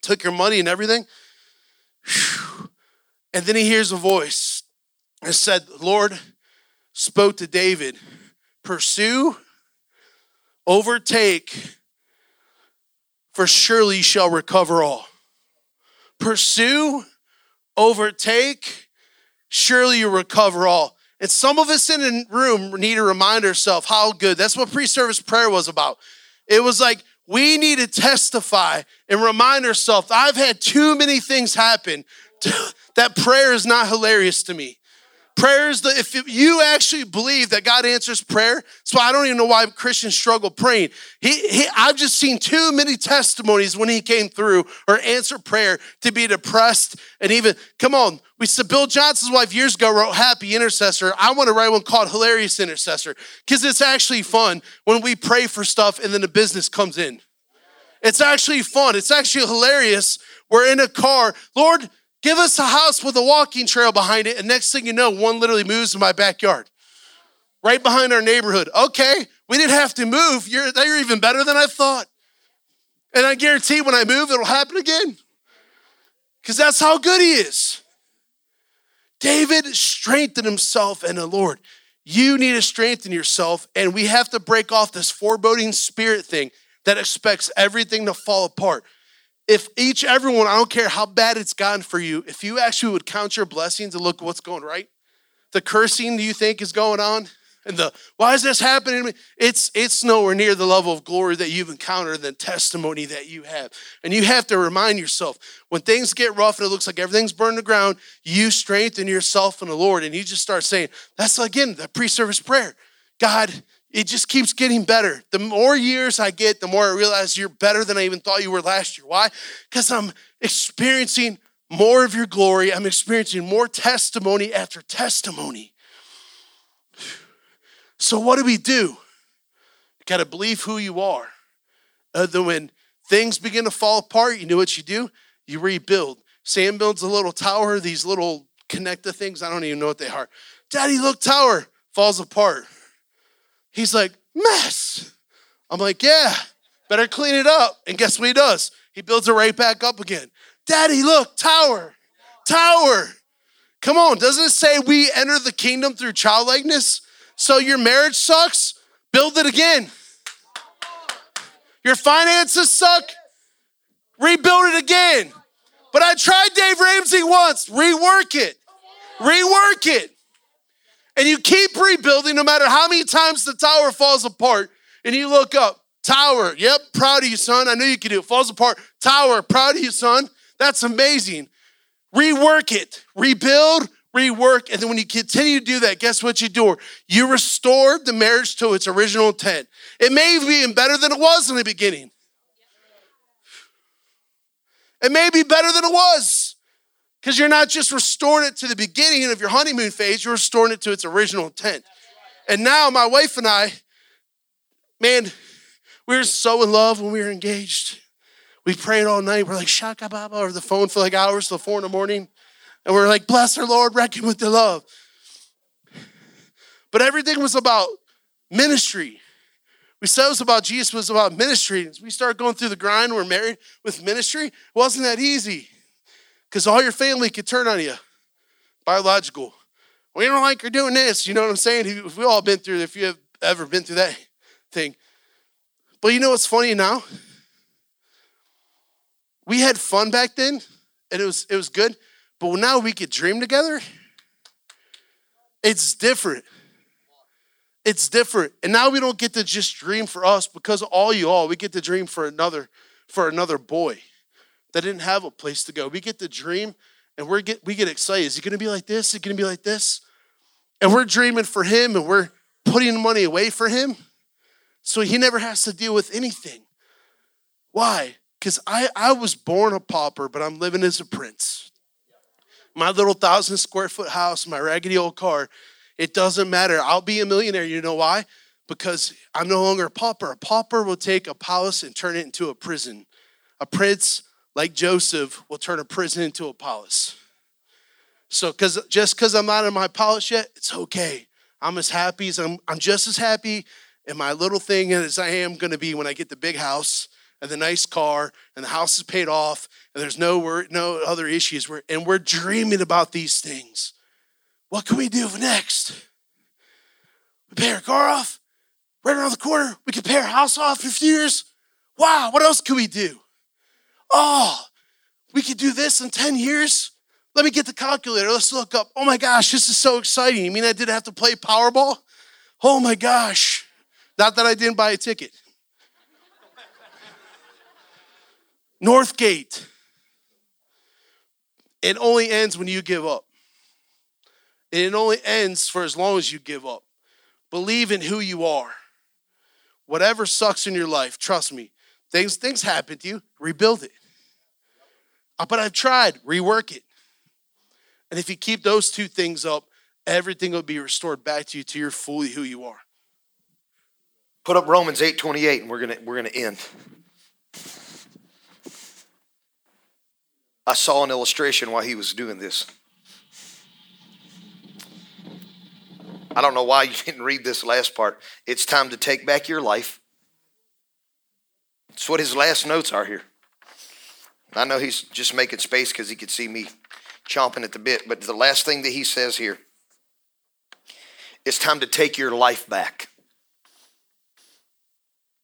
Took your money and everything. And then he hears a voice. It said, Lord spoke to David, pursue, overtake, for surely you shall recover all. Pursue, overtake, surely you recover all. And some of us in the room need to remind ourselves how good. That's what pre-service prayer was about. It was like we need to testify and remind ourselves, I've had too many things happen. To, that prayer is not hilarious to me. Prayer is the, if you actually believe that God answers prayer, so I don't even know why Christians struggle praying. He, he, I've just seen too many testimonies when he came through or answered prayer to be depressed and even, come on, we said Bill Johnson's wife years ago wrote Happy Intercessor. I want to write one called Hilarious Intercessor because it's actually fun when we pray for stuff and then the business comes in. It's actually fun. It's actually hilarious. We're in a car. Lord, give us a house with a walking trail behind it. And next thing you know, one literally moves in my backyard, right behind our neighborhood. Okay, we didn't have to move. You're, you're even better than I thought. And I guarantee when I move, it'll happen again. Because that's how good he is. David strengthened himself in the Lord. You need to strengthen yourself, and we have to break off this foreboding spirit thing that expects everything to fall apart. If each, everyone, I don't care how bad it's gotten for you, if you actually would count your blessings and look what's going right, the cursing you think is going on, and the, why is this happening to me? It's, it's nowhere near the level of glory that you've encountered, the testimony that you have. And you have to remind yourself, when things get rough and it looks like everything's burned to the ground, you strengthen yourself in the Lord. And you just start saying, that's, again, that pre-service prayer. God, it just keeps getting better. The more years I get, the more I realize you're better than I even thought you were last year. Why? Because I'm experiencing more of your glory. I'm experiencing more testimony after testimony. So what do we do? You got to believe who you are. Other when things begin to fall apart, you know what you do? You rebuild. Sam builds a little tower, these little connector things. I don't even know what they are. Daddy, look, tower falls apart. He's like, mess. I'm like, yeah, better clean it up. And guess what he does? He builds it right back up again. Daddy, look, tower, tower. Come on, doesn't it say we enter the kingdom through childlikeness? So your marriage sucks, build it again. Your finances suck, rebuild it again. But I tried Dave Ramsey once, rework it, rework it. And you keep rebuilding no matter how many times the tower falls apart and you look up, tower, yep, proud of you, son. I knew you could do it, falls apart, tower, proud of you, son. That's amazing. Rework it, rebuild, rework, and then when you continue to do that, guess what you do? You restore the marriage to its original intent. It may be even better than it was in the beginning. It may be better than it was because you're not just restoring it to the beginning of your honeymoon phase, you're restoring it to its original intent. And now my wife and I, man, we were so in love when we were engaged. We prayed all night. We're like, shaka baba over the phone for like hours till four in the morning. And we're like, bless her, Lord, reckon with the love. But everything was about ministry. We said it was about Jesus, it was about ministry. As we started going through the grind, we're married with ministry. It wasn't that easy because all your family could turn on you. Biological. We don't like her doing this. You know what I'm saying? If we've all been through it, if you have ever been through that thing. But you know what's funny now? We had fun back then, and it was it was good. But now we could dream together. It's different. It's different. And now we don't get to just dream for us because of all you all. We get to dream for another, for another boy that didn't have a place to go. We get to dream and we get we get excited. Is he going to be like this? Is he going to be like this? And we're dreaming for him and we're putting money away for him so he never has to deal with anything. Why? Because I, I was born a pauper, but I'm living as a prince. My little thousand square foot house, my raggedy old car, it doesn't matter. I'll be a millionaire. You know why? Because I'm no longer a pauper. A pauper will take a palace and turn it into a prison. A prince, like Joseph, will turn a prison into a palace. So cause, just because I'm not in my palace yet, it's okay. I'm as happy as I'm, I'm just as happy in my little thing as I am going to be when I get the big house and the nice car, and the house is paid off, and there's no wor- no other issues. We're, and we're dreaming about these things. What can we do next? We pay our car off, right around the corner. We can pay our house off in a few years. Wow, what else can we do? Oh, we could do this in ten years. Let me get the calculator. Let's look up. Oh my gosh, this is so exciting. You mean I didn't have to play Powerball? Oh my gosh. Not that I didn't buy a ticket. North Gate. It only ends when you give up. And it only ends for as long as you give up. Believe in who you are. Whatever sucks in your life, trust me, things, things happen to you, rebuild it. But I've tried, rework it. And if you keep those two things up, everything will be restored back to you to your fully who you are. Put up Romans eight twenty-eight and we're gonna we're gonna end. I saw an illustration while he was doing this. I don't know why you didn't read this last part. It's time to take back your life. That's what his last notes are here. I know he's just making space because he could see me chomping at the bit. But the last thing that he says here, it's time to take your life back.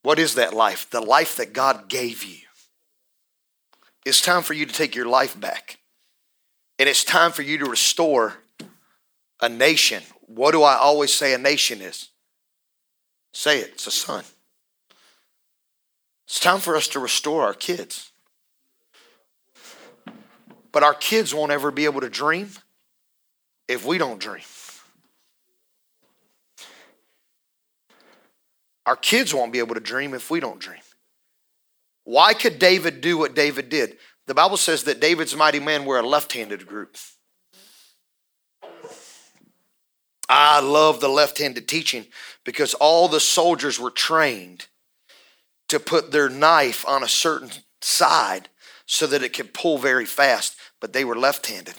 What is that life? The life that God gave you. It's time for you to take your life back. And it's time for you to restore a nation. What do I always say a nation is? Say it. It's a son. It's time for us to restore our kids. But our kids won't ever be able to dream if we don't dream. Our kids won't be able to dream if we don't dream. Why could David do what David did? The Bible says that David's mighty men were a left-handed group. I love the left-handed teaching because all the soldiers were trained to put their knife on a certain side so that it could pull very fast, but they were left-handed.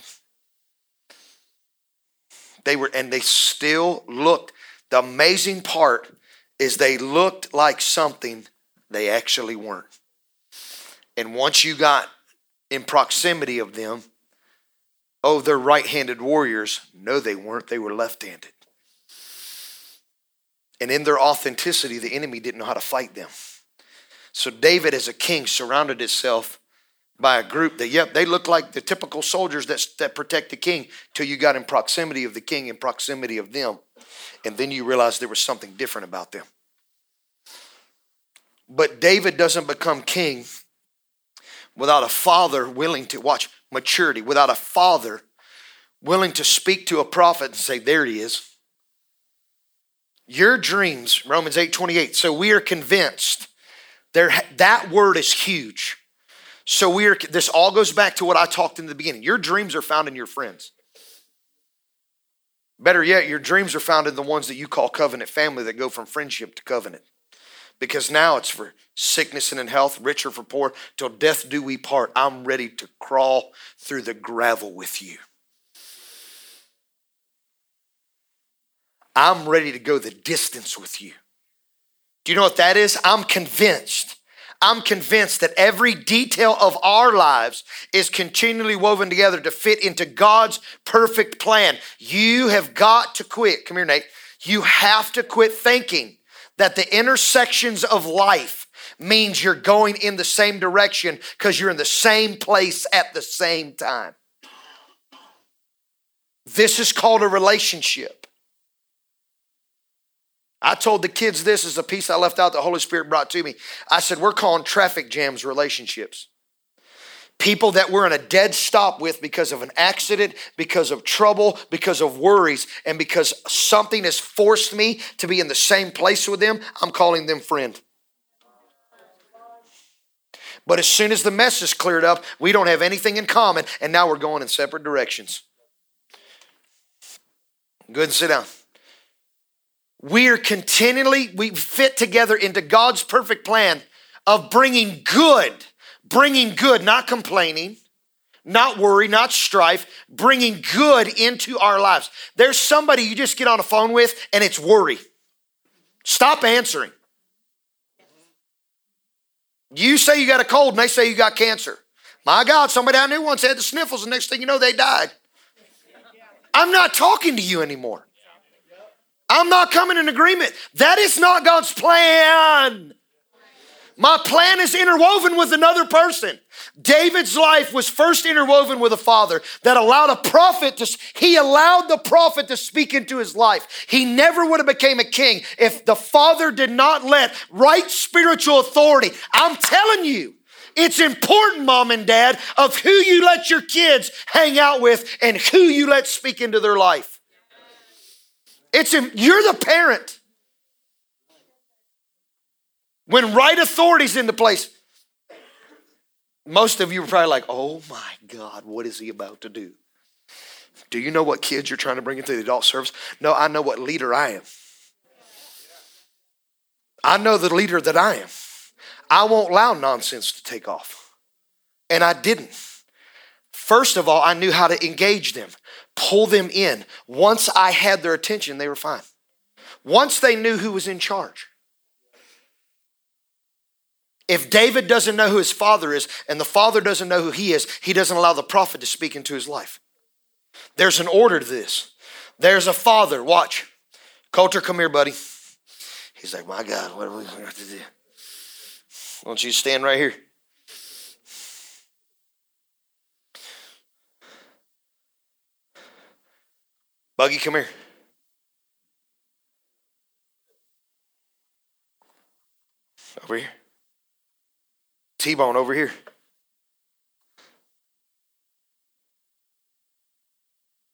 They were, and they still looked. The amazing part is they looked like something they actually weren't. And once you got in proximity of them, oh, they're right-handed warriors. No, they weren't. They were left-handed. And in their authenticity, the enemy didn't know how to fight them. So David, as a king, surrounded himself by a group that, yep, they looked like the typical soldiers that, that protect the king till you got in proximity of the king and proximity of them. And then you realized there was something different about them. But David doesn't become king without a father willing to, watch, maturity, without a father willing to speak to a prophet and say, there he is. Your dreams, Romans eight twenty-eight. So we are convinced there, that word is huge. So we are, this all goes back to what I talked in the beginning. Your dreams are found in your friends. Better yet, your dreams are found in the ones that you call covenant family that go from friendship to covenant. Because now it's for sickness and in health, rich or for poor, till death do we part. I'm ready to crawl through the gravel with you. I'm ready to go the distance with you. Do you know what that is? I'm convinced. I'm convinced that every detail of our lives is continually woven together to fit into God's perfect plan. You have got to quit. Come here, Nate. You have to quit thinking that the intersections of life means you're going in the same direction because you're in the same place at the same time. This is called a relationship. I told the kids this is a piece I left out the Holy Spirit brought to me. I said, we're calling traffic jams relationships. People that we're in a dead stop with because of an accident, because of trouble, because of worries, and because something has forced me to be in the same place with them, I'm calling them friend. But as soon as the mess is cleared up, we don't have anything in common, and now we're going in separate directions. Go ahead and sit down. We are continually, we fit together into God's perfect plan of bringing good. Bringing good, not complaining, not worry, not strife, bringing good into our lives. There's somebody you just get on a phone with and it's worry. Stop answering. You say you got a cold and they say you got cancer. My God, somebody I knew once had the sniffles and next thing you know, they died. I'm not talking to you anymore. I'm not coming in agreement. That is not God's plan. My plan is interwoven with another person. David's life was first interwoven with a father that allowed a prophet to, he allowed the prophet to speak into his life. He never would have became a king if the father did not let right spiritual authority. I'm telling you, it's important, mom and dad, of who you let your kids hang out with and who you let speak into their life. It's, you're the parent. When right authority's into place, most of you are probably like, oh my God, what is he about to do? Do you know what kids you're trying to bring into the adult service? No, I know what leader I am. I know the leader that I am. I won't allow nonsense to take off. And I didn't. First of all, I knew how to engage them, pull them in. Once I had their attention, they were fine. Once they knew who was in charge. If David doesn't know who his father is and the father doesn't know who he is, he doesn't allow the prophet to speak into his life. There's an order to this. There's a father. Watch. Coulter, come here, buddy. He's like, my God, what are we going to have to do? Why don't you stand right here? Buggy, come here. Over here. T-Bone, over here.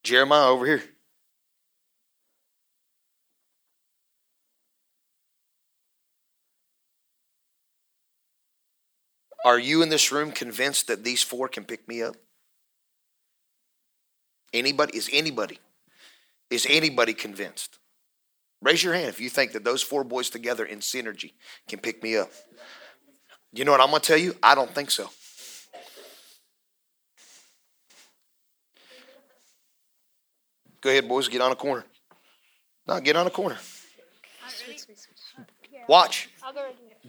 Jeremiah, over here. Are you in this room convinced that these four can pick me up? Anybody? Is anybody? Is anybody convinced? Raise your hand if you think that those four boys together in synergy can pick me up. You know what I'm going to tell you? I don't think so. Go ahead, boys. Get on a corner. No, get on a corner. Watch.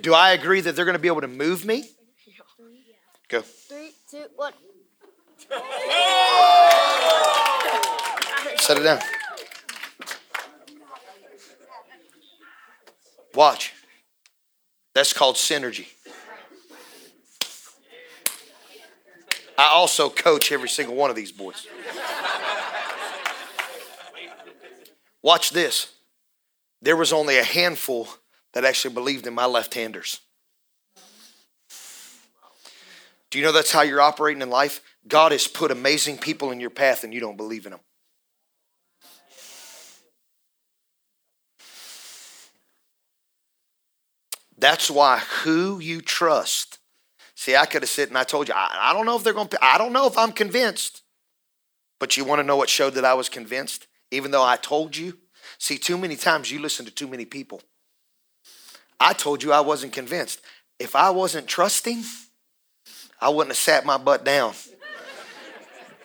Do I agree that they're going to be able to move me? Go. Three, two, one. Set it down. Watch. That's called synergy. I also coach every single one of these boys. Watch this. There was only a handful that actually believed in my left-handers. Do you know that's how you're operating in life? God has put amazing people in your path and you don't believe in them. That's why who you trust. See, I could have sit and I told you, I, I don't know if they're going to, I don't know if I'm convinced. But you want to know what showed that I was convinced? Even though I told you. See, too many times you listen to too many people. I told you I wasn't convinced. If I wasn't trusting, I wouldn't have sat my butt down.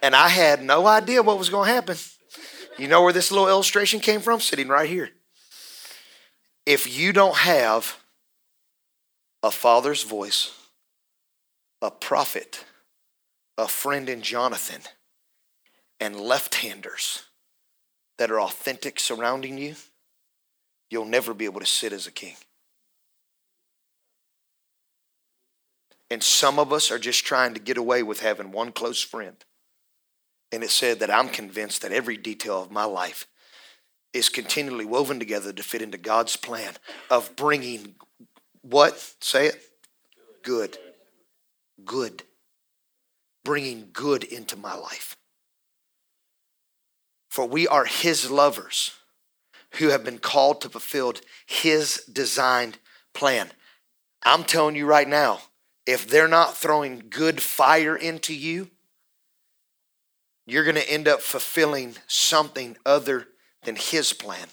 And I had no idea what was going to happen. You know where this little illustration came from? Sitting right here. If you don't have a father's voice, a prophet, a friend in Jonathan, and left-handers that are authentic surrounding you, you'll never be able to sit as a king. And some of us are just trying to get away with having one close friend. And it said that I'm convinced that every detail of my life is continually woven together to fit into God's plan of bringing what? Say it. Good. Good. Bringing good into my life. For we are his lovers who have been called to fulfill his designed plan. I'm telling you right now, if they're not throwing good fire into you, you're going to end up fulfilling something other than his plan.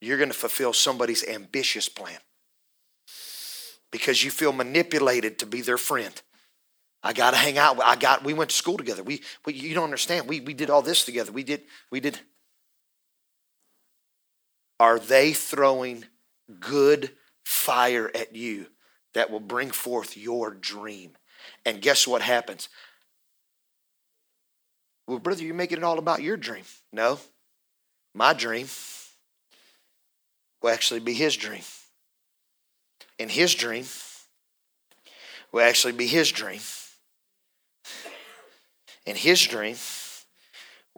You're going to fulfill somebody's ambitious plan because you feel manipulated to be their friend. I got to hang out with, I got, we went to school together. We, we you don't understand. We, we did all this together. We did, we did. Are they throwing good fire at you that will bring forth your dream? And guess what happens? Well, brother, you're making it all about your dream. No, my dream will actually be his dream. And his dream will actually be his dream. And his dream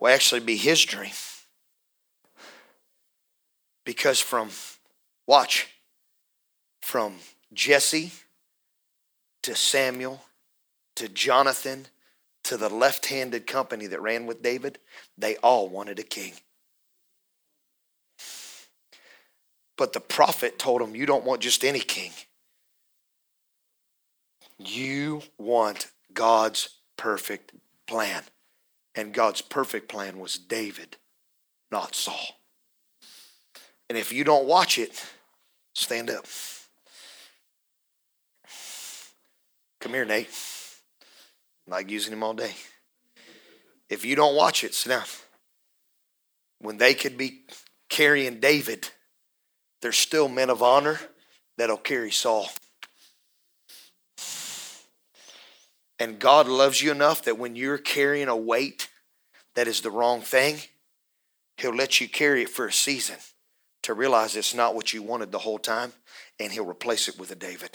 will actually be his dream. Because from, watch, from Jesse to Samuel to Jonathan to the left-handed company that ran with David, they all wanted a king. But the prophet told them, you don't want just any king. You want God's perfect plan. And God's perfect plan was David, not Saul. And if you don't watch it, stand up. Come here, Nate. I'm not using him all day. If you don't watch it, snap. When they could be carrying David, there's still men of honor that'll carry Saul. And God loves you enough that when you're carrying a weight that is the wrong thing, he'll let you carry it for a season to realize it's not what you wanted the whole time, and he'll replace it with a David.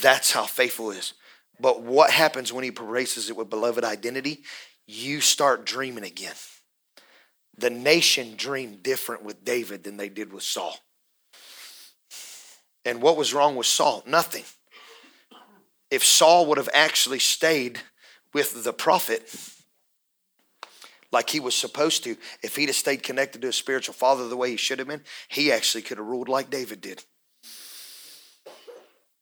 That's how faithful he is. But what happens when he replaces it with beloved identity? You start dreaming again. The nation dreamed different with David than they did with Saul. And what was wrong with Saul? Nothing. If Saul would have actually stayed with the prophet like he was supposed to, if he'd have stayed connected to his spiritual father the way he should have been, he actually could have ruled like David did.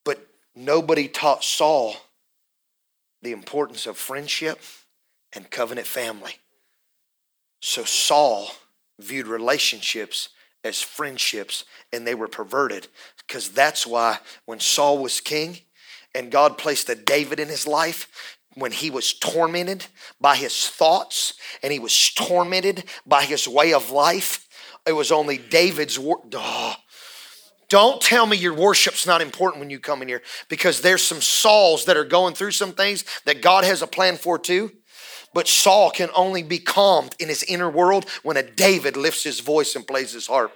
But nobody taught Saul the importance of friendship and covenant family. So Saul viewed relationships as friendships, and they were perverted, because that's why when Saul was king, and God placed a David in his life, when he was tormented by his thoughts and he was tormented by his way of life, it was only David's war. Oh, don't tell me your worship's not important when you come in here, because there's some Sauls that are going through some things that God has a plan for too. But Saul can only be calmed in his inner world when a David lifts his voice and plays his harp.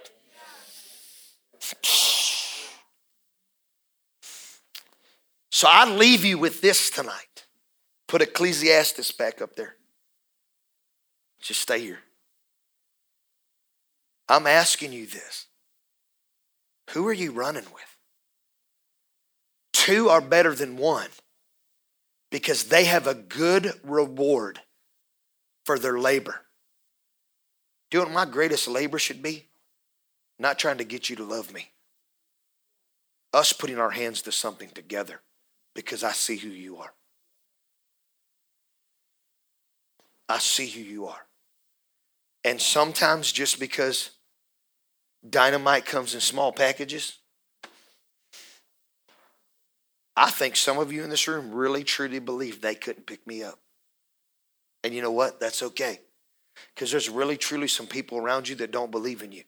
So I leave you with this tonight. Put Ecclesiastes back up there. Just stay here. I'm asking you this. Who are you running with? Two are better than one, because they have a good reward for their labor. Do you know what my greatest labor should be? Not trying to get you to love me. Us putting our hands to something together. Because I see who you are. I see who you are. And sometimes just because dynamite comes in small packages, I think some of you in this room really truly believe they couldn't pick me up. And you know what? That's okay. Because there's really truly some people around you that don't believe in you.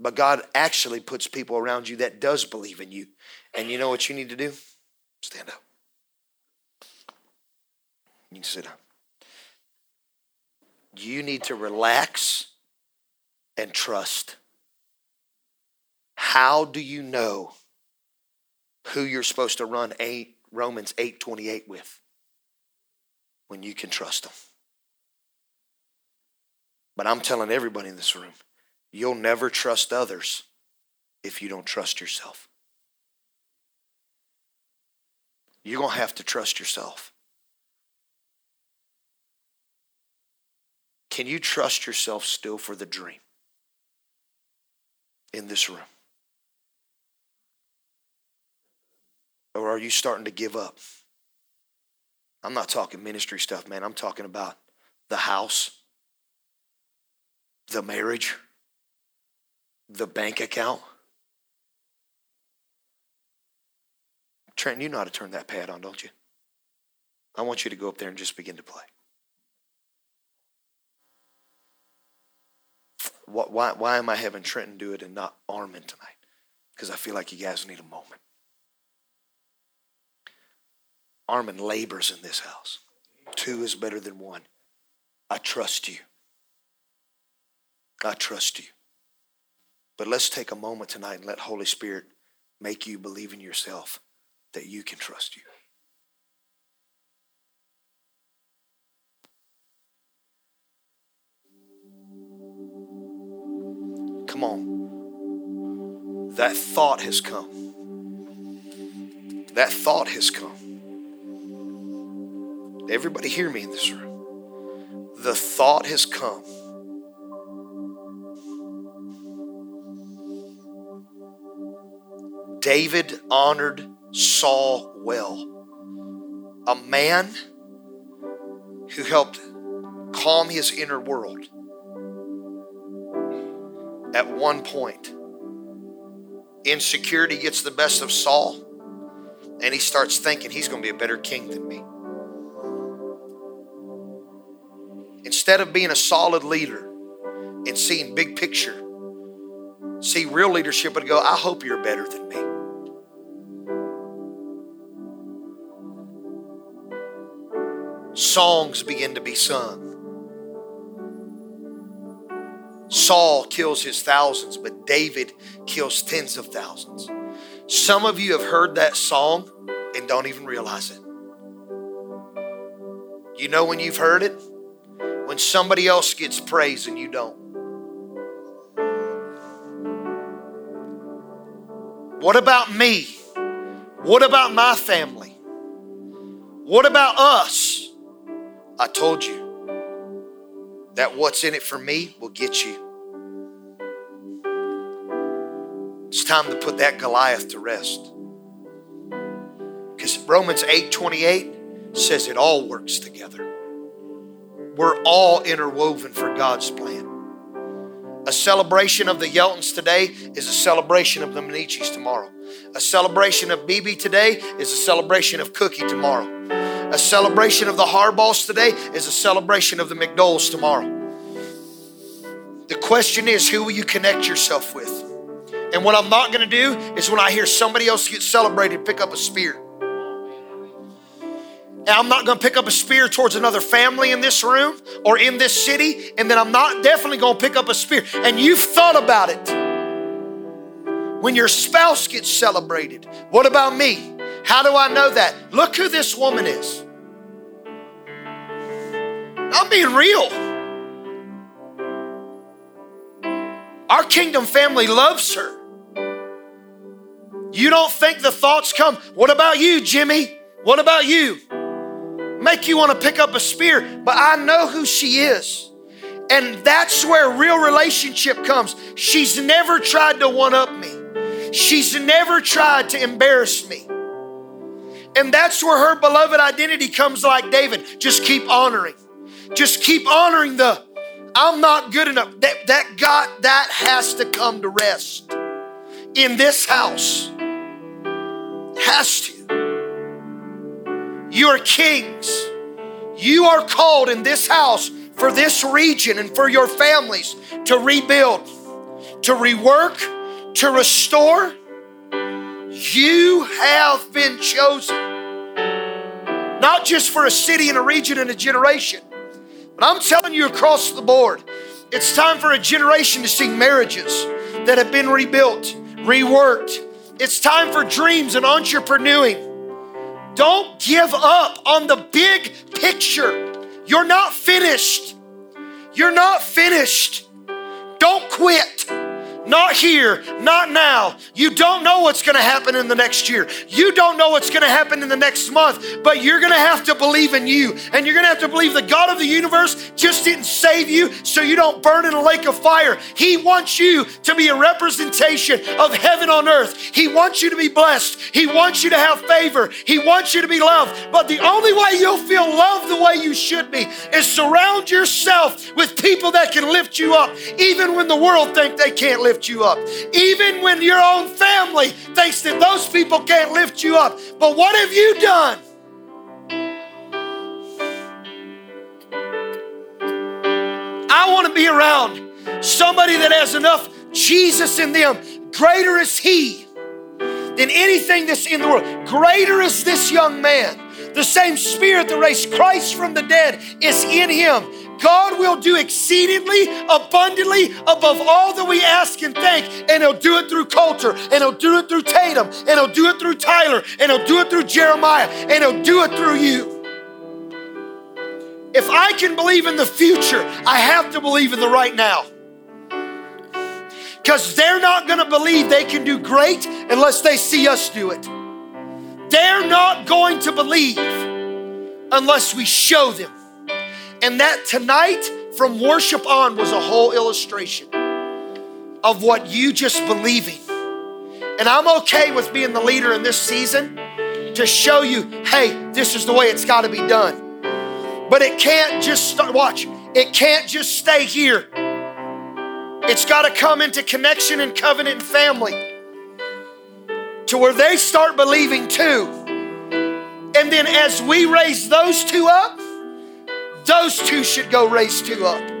But God actually puts people around you that does believe in you. And you know what you need to do? Stand up. You can sit down. You need to relax and trust. How do you know who you're supposed to run eight, Romans eight twenty-eight with? When you can trust them. But I'm telling everybody in this room, you'll never trust others if you don't trust yourself. You're going to have to trust yourself. Can you trust yourself still for the dream in this room? Or are you starting to give up? I'm not talking ministry stuff, man. I'm talking about the house, the marriage, the bank account. Trenton, you know how to turn that pad on, don't you? I want you to go up there and just begin to play. What, why, why am I having Trenton do it and not Armin tonight? Because I feel like you guys need a moment. Armin labors in this house. Two is better than one. I trust you. I trust you. But let's take a moment tonight and let Holy Spirit make you believe in yourself that you can trust you. Come on. That thought has come. That thought has come. Everybody hear me in this room. The thought has come. David honored Saul well. A man who helped calm his inner world at one point. Insecurity gets the best of Saul, and he starts thinking he's going to be a better king than me. instead of being a solid leader and seeing big picture, see real leadership would go, I hope you're better than me. Songs begin to be sung. Saul kills his thousands, but David kills tens of thousands. Some of you have heard that song and don't even realize it. You know when you've heard it? When somebody else gets praise and you don't. What about me? What about my family? What about us? I told you that what's in it for me will get you. It's time to put that Goliath to rest. Because Romans eight twenty-eight says it all works together. We're all interwoven for God's plan. A celebration of the Yeltons today is a celebration of the Menichis tomorrow. A celebration of B B today is a celebration of Cookie tomorrow. A celebration of the Harbaughs today is a celebration of the McDowells tomorrow. The question is, who will you connect yourself with? And what I'm not going to do is when I hear somebody else get celebrated, pick up a spear. And I'm not going to pick up a spear towards another family in this room or in this city. And then I'm not definitely going to pick up a spear. And you've thought about it. When your spouse gets celebrated, what about me? How do I know that? Look who this woman is. I'm being real. Our kingdom family loves her. You don't think the thoughts come, what about you, Jimmy? What about you? Make you want to pick up a spear, but I know who she is. And that's where real relationship comes. She's never tried to one-up me. She's never tried to embarrass me. And that's where her beloved identity comes like David. Just keep honoring. Just keep honoring the, I'm not good enough. That, that got, that has to come to rest in this house. Has to. You are kings. You are called in this house for this region and for your families to rebuild, to rework, to restore. You have been chosen, not just for a city and a region and a generation, but I'm telling you across the board, it's time for a generation to see marriages that have been rebuilt, reworked. It's time for dreams and entrepreneuring. Don't give up on the big picture. You're not finished. You're not finished. Don't quit. Not here, not now. You don't know what's going to happen in the next year. You don't know what's going to happen in the next month, but you're going to have to believe in you. And you're going to have to believe the God of the universe just didn't save you so you don't burn in a lake of fire. He wants you to be a representation of heaven on earth. He wants you to be blessed. He wants you to have favor. He wants you to be loved. But the only way you'll feel loved the way you should be is surround yourself with people that can lift you up, even when the world think they can't lift you up. Even when your own family thinks that those people can't lift you up. But what have you done? I want to be around somebody that has enough Jesus in them. Greater is he than anything that's in the world. Greater is this young man. The same spirit that raised Christ from the dead is in him. God will do exceedingly, abundantly, above all that we ask and think. And he'll do it through Coulter. And he'll do it through Tatum. And he'll do it through Tyler. And he'll do it through Jeremiah. And he'll do it through you. If I can believe in the future, I have to believe in the right now. Because they're not going to believe they can do great unless they see us do it. They're not going to believe unless we show them. And that tonight, from worship on, was a whole illustration of what you just believing. And I'm okay with being the leader in this season to show you, hey, this is the way it's got to be done. But it can't just, start, watch, it can't just stay here. It's got to come into connection and covenant and family to where they start believing too. And then as we raise those two up, those two should go raise two up.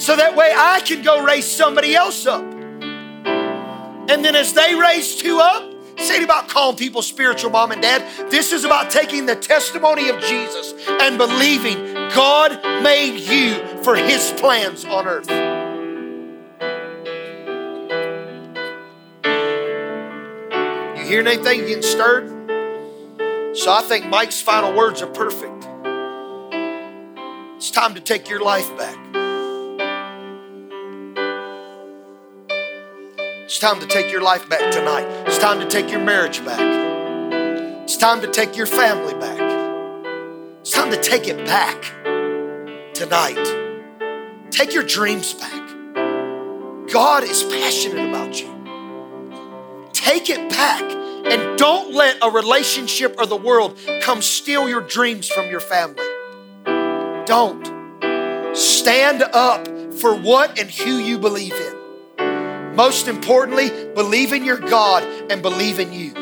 So that way I can go raise somebody else up. And then as they raise two up, this ain't about calling people spiritual mom and dad. This is about taking the testimony of Jesus and believing God made you for his plans on earth. You hearing anything getting stirred? So I think Mike's final words are perfect. It's time to take your life back. It's time to take your life back tonight. It's time to take your marriage back. It's time to take your family back. It's time to take it back tonight. Take your dreams back. God is passionate about you. Take it back and don't let a relationship or the world come steal your dreams from your family. Don't. Stand up for what and who you believe in. Most importantly, believe in your God and believe in you.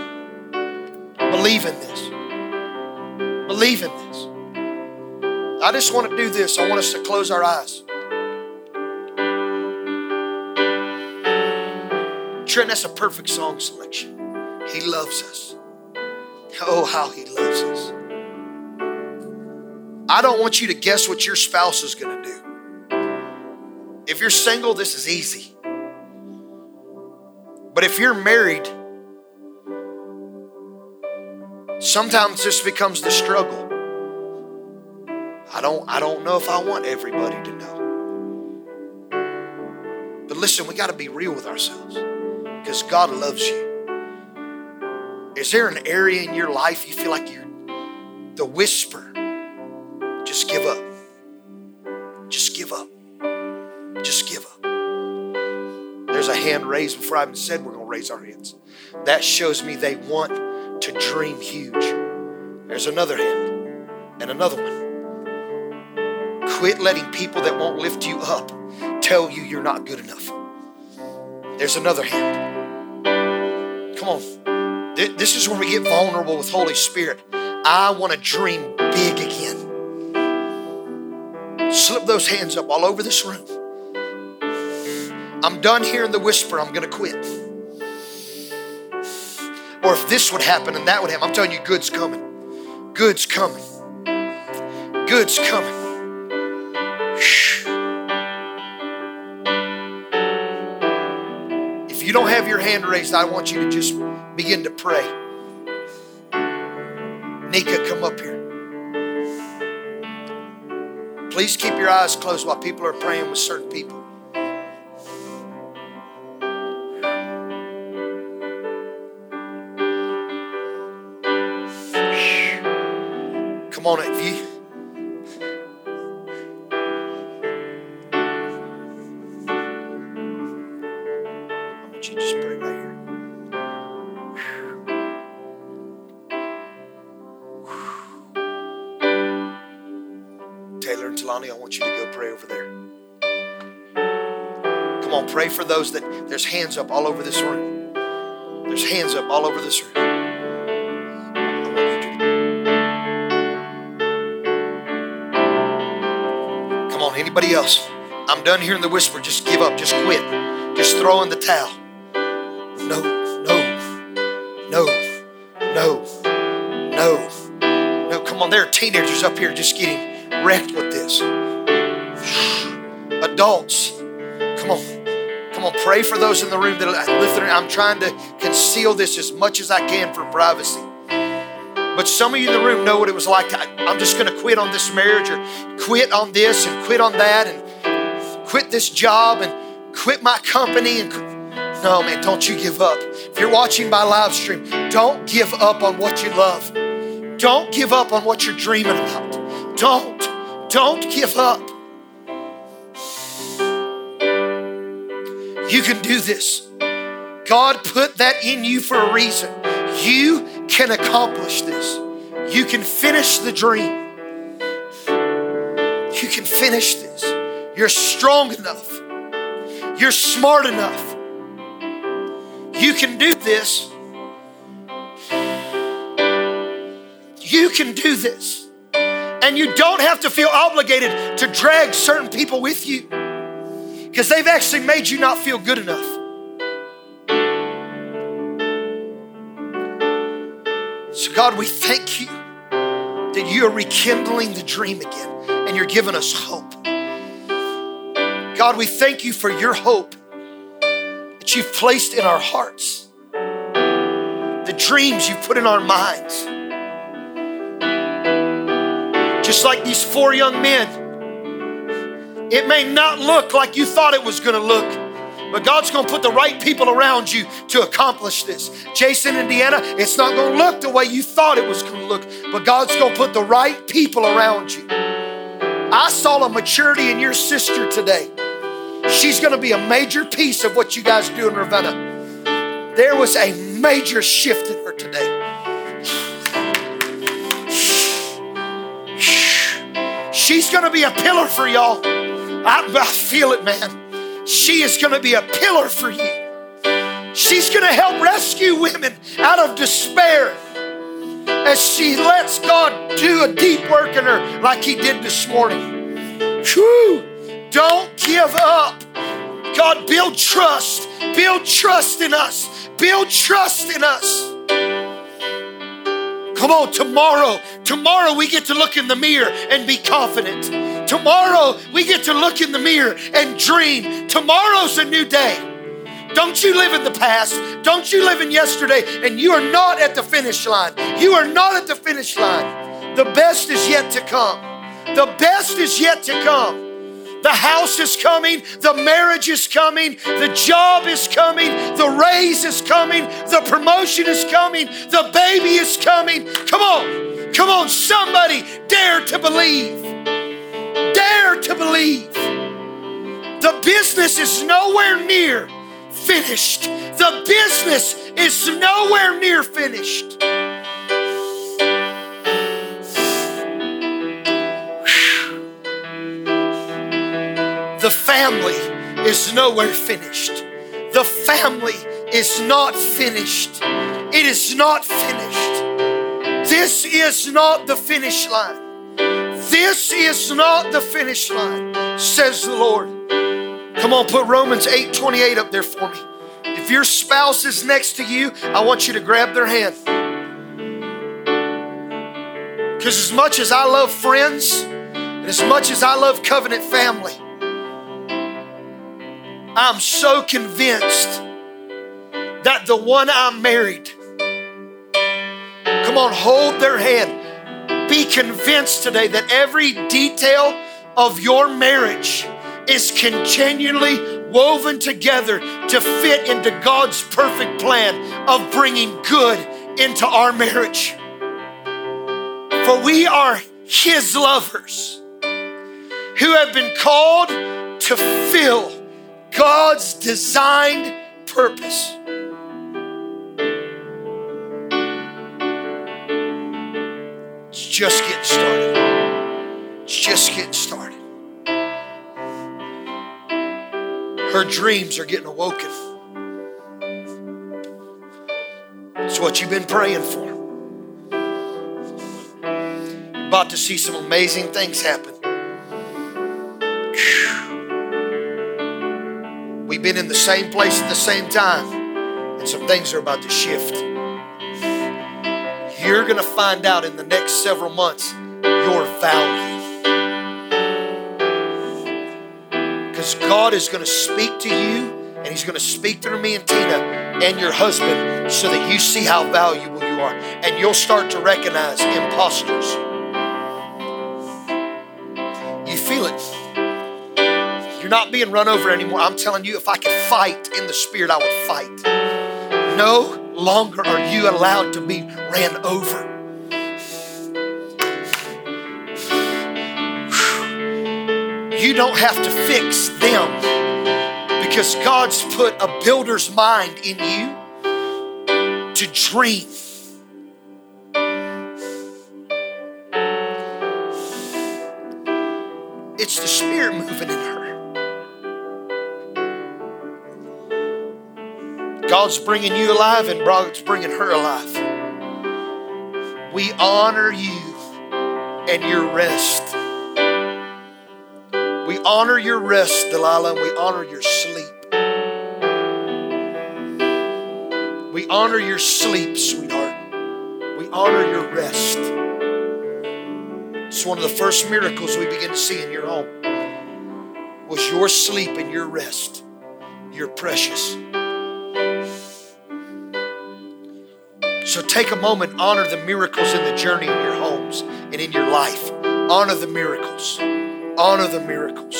Believe in this. Believe in this. I just want to do this. I want us to close our eyes. Trent, that's a perfect song selection. He loves us. Oh, how he loves us. I don't want you to guess what your spouse is going to do. If you're single, this is easy. But if you're married, sometimes this becomes the struggle. I don't, I don't know if I want everybody to know. But listen, we got to be real with ourselves because God loves you. Is there an area in your life you feel like you're the whisper? Just give up. Just give up. Just give up. There's a hand raised before I even said we're going to raise our hands. That shows me they want to dream huge. There's another hand and another one. Quit letting people that won't lift you up tell you you're not good enough. There's another hand. Come on. This is where we get vulnerable with Holy Spirit. I want to dream big again. Slip those hands up all over this room. I'm done hearing the whisper, I'm going to quit. Or if this would happen and that would happen, I'm telling you, good's coming. Good's coming. Good's coming. If you don't have your hand raised, I want you to just begin to pray. Nika, come up here. Please keep your eyes closed while people are praying with certain people. Come on, if you I want you to just pray right here. Taylor and Talani, I want you to go pray over there. Come on, pray for those that there's hands up all over this room. There's hands up all over this room. Anybody else? I'm done hearing the whisper. Just give up. Just quit. Just throw in the towel. No, no, no, no, no, no. Come on, there are teenagers up here just getting wrecked with this. Adults, come on. Come on, pray for those in the room that are lifting. I'm trying to conceal this as much as I can for privacy. But some of you in the room know what it was like. I, I'm just going to quit on this marriage or quit on this and quit on that and quit this job and quit my company. And no, man, don't you give up. If you're watching my live stream, don't give up on what you love. Don't give up on what you're dreaming about. Don't, don't give up. You can do this. God put that in you for a reason. You can accomplish this. You can finish the dream. You can finish this. You're strong enough. You're smart enough. You can do this. You can do this. And you don't have to feel obligated to drag certain people with you because they've actually made you not feel good enough. So God, we thank you that you are rekindling the dream again and you're giving us hope. God, we thank you for your hope that you've placed in our hearts, the dreams you've put in our minds. Just like these four young men, it may not look like you thought it was going to look, but God's going to put the right people around you to accomplish this. Jason, Indiana, it's not going to look the way you thought it was going to look, but God's going to put the right people around you. I saw a maturity in your sister today. She's going to be a major piece of what you guys do in Ravenna. There was a major shift in her today. She's going to be a pillar for y'all. I, I feel it, man. She is going to be a pillar for you. She's going to help rescue women out of despair as she lets God do a deep work in her like he did this morning. Whew. Don't give up. God, build trust. Build trust in us. Build trust in us. Come on, tomorrow, tomorrow we get to look in the mirror and be confident. Tomorrow we get to look in the mirror and dream. Tomorrow's a new day. Don't you live in the past. Don't you live in yesterday. And you are not at the finish line. You are not at the finish line. The best is yet to come. The best is yet to come. The house is coming. The marriage is coming. The job is coming. The raise is coming. The promotion is coming. The baby is coming. Come on. Come on, somebody. Dare to believe. Dare to believe. The business is nowhere near finished. The business is nowhere near finished. The family is nowhere finished. The family is not finished. It is not finished. This is not the finish line. This is not the finish line, says the Lord. Come on, put Romans eight twenty-eight up there for me. If your spouse is next to you, I want you to grab their hand. Because as much as I love friends, and as much as I love covenant family, I'm so convinced that the one I married, come on, hold their hand. Be convinced today that every detail of your marriage is continually woven together to fit into God's perfect plan of bringing good into our marriage. For we are His lovers who have been called to fill God's designed purpose. It's just getting started. It's just getting started. Her dreams are getting awoken. It's what you've been praying for. You're about to see some amazing things happen. We've been in the same place at the same time, and some things are about to shift. You're going to find out in the next several months your value. Because God is going to speak to you, and He's going to speak through me and Tina and your husband so that you see how valuable you are, and you'll start to recognize imposters. You feel it. You're not being run over anymore. I'm telling you, if I could fight in the spirit, I would fight. No longer are you allowed to be ran over. You don't have to fix them because God's put a builder's mind in you to dream. It's the spirit moving in her. God's bringing you alive and God's bringing her alive. We honor you and your rest. We honor your rest, Delilah, and we honor your sleep. We honor your sleep, sweetheart. We honor your rest. It's one of the first miracles we begin to see in your home was your sleep and your rest. You're precious. So take a moment, honor the miracles in the journey in your homes and in your life. Honor the miracles. Honor the miracles.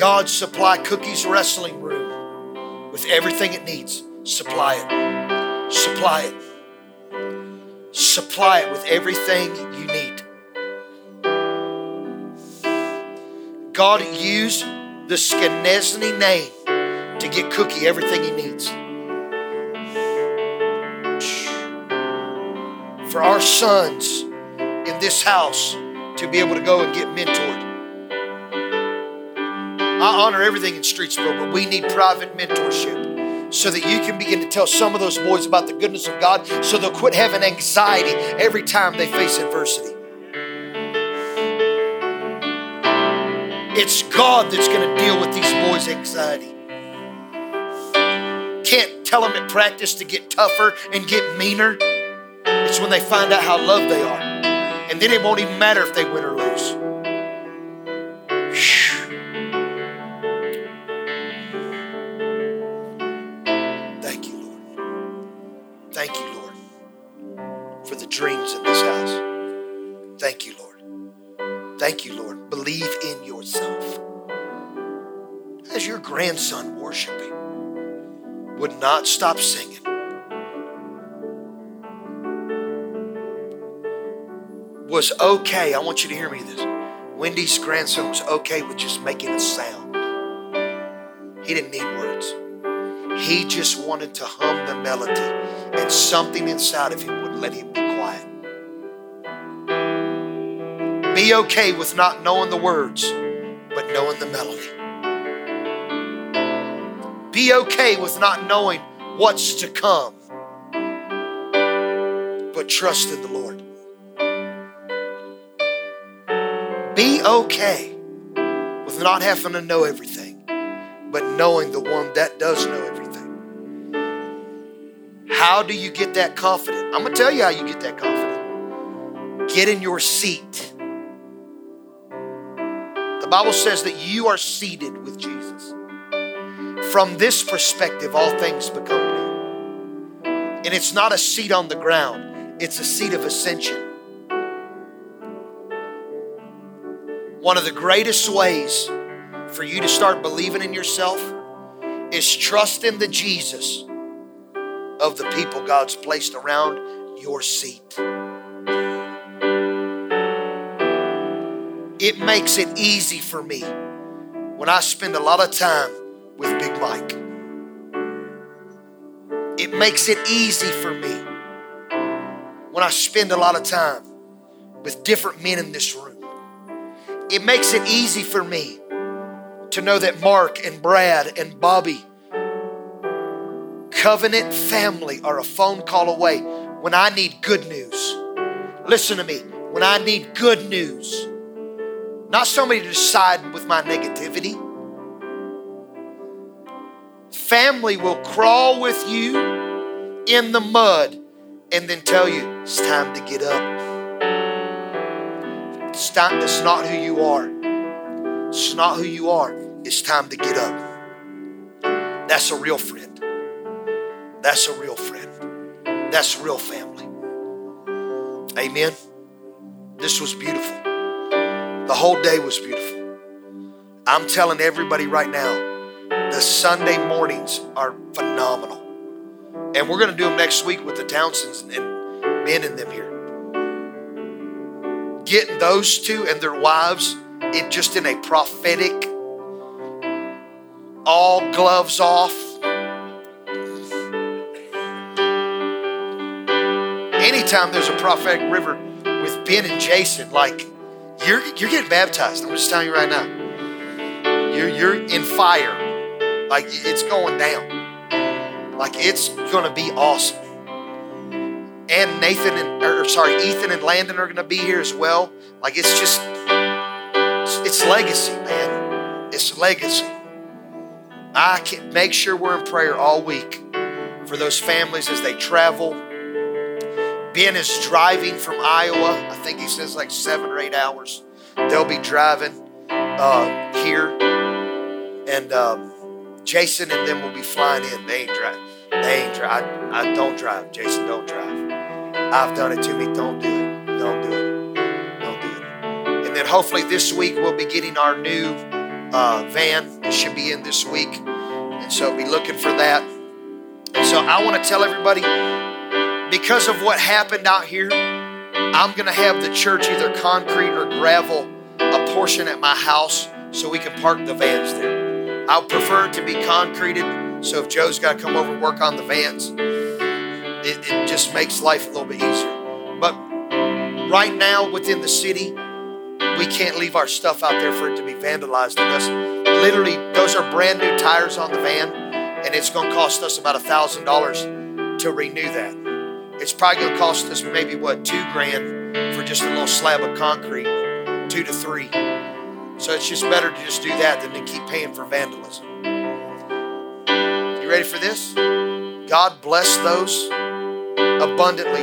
God, supply Cookie's wrestling room with everything it needs. Supply it. Supply it. Supply it with everything you need. God, use the Skenazni name to get Cookie everything he needs. For our sons in this house to be able to go and get mentored. I honor everything in Streetsville, but we need private mentorship so that you can begin to tell some of those boys about the goodness of God so they'll quit having anxiety every time they face adversity. It's God that's going to deal with these boys' anxiety. Can't tell them at practice to get tougher and get meaner. It's when they find out how loved they are. And then it won't even matter if they win or lose. Whew. Thank you, Lord. Thank you, Lord, for the dreams in this house. Thank you, Lord. Thank you, Lord. Believe in yourself. As your grandson worshiping, would not stop singing. Was okay, I want you to hear me this. Wendy's grandson was okay with just making a sound. He didn't need words. He just wanted to hum the melody, and something inside of him would let him be quiet. Be okay with not knowing the words, but knowing the melody. Be okay with not knowing what's to come, but trust in the Lord. Be okay with not having to know everything, but knowing the one that does know everything. How do you get that confident? I'm going to tell you how you get that confident. Get in your seat. The Bible says that you are seated with Jesus. From this perspective, all things become new. And it's not a seat on the ground. It's a seat of ascension. One of the greatest ways for you to start believing in yourself is trust in the Jesus of the people God's placed around your seat. It makes it easy for me when I spend a lot of time with Big Mike. It makes it easy for me when I spend a lot of time with different men in this room. It makes it easy for me to know that Mark and Brad and Bobby, Covenant family, are a phone call away when I need good news. Listen to me, when I need good news, not somebody to side with my negativity. Family will crawl with you in the mud and then tell you, it's time to get up. It's time, that's not who you are. It's not who you are. It's time to get up. That's a real friend. That's a real friend. That's real family. Amen. This was beautiful. The whole day was beautiful. I'm telling everybody right now, the Sunday mornings are phenomenal. And we're going to do them next week with the Townsends and Ben and them here. Getting those two and their wives in just in a prophetic, all gloves off. Anytime there's a prophetic river with Ben and Jason, like, you're, you're getting baptized. I'm just telling you right now. You're, you're in fire. Like, it's going down. Like, it's going to be awesome. and Nathan and, or sorry, Ethan and Landon are going to be here as well. Like it's just, it's legacy, man. It's legacy. I can make sure we're in prayer all week for those families as they travel. Ben is driving from Iowa. I think he says like seven or eight hours. They'll be driving uh, here, and um, Jason and them will be flying in. They ain't driving. They ain't drive. I, I don't drive. Jason, don't drive. I've done it to me. Don't do it. Don't do it. Don't do it. And then hopefully this week we'll be getting our new uh, van. It should be in this week. And so be looking for that. And so I want to tell everybody, because of what happened out here, I'm going to have the church either concrete or gravel a portion at my house so we can park the vans there. I prefer it to be concreted. So if Joe's got to come over and work on the vans, it, it just makes life a little bit easier. But right now within the city, we can't leave our stuff out there for it to be vandalized on us. Literally, those are brand new tires on the van, and it's going to cost us about one thousand dollars to renew that. It's probably going to cost us maybe, what, two grand for just a little slab of concrete, two to three. So it's just better to just do that than to keep paying for vandalism. You ready for this? God bless those abundantly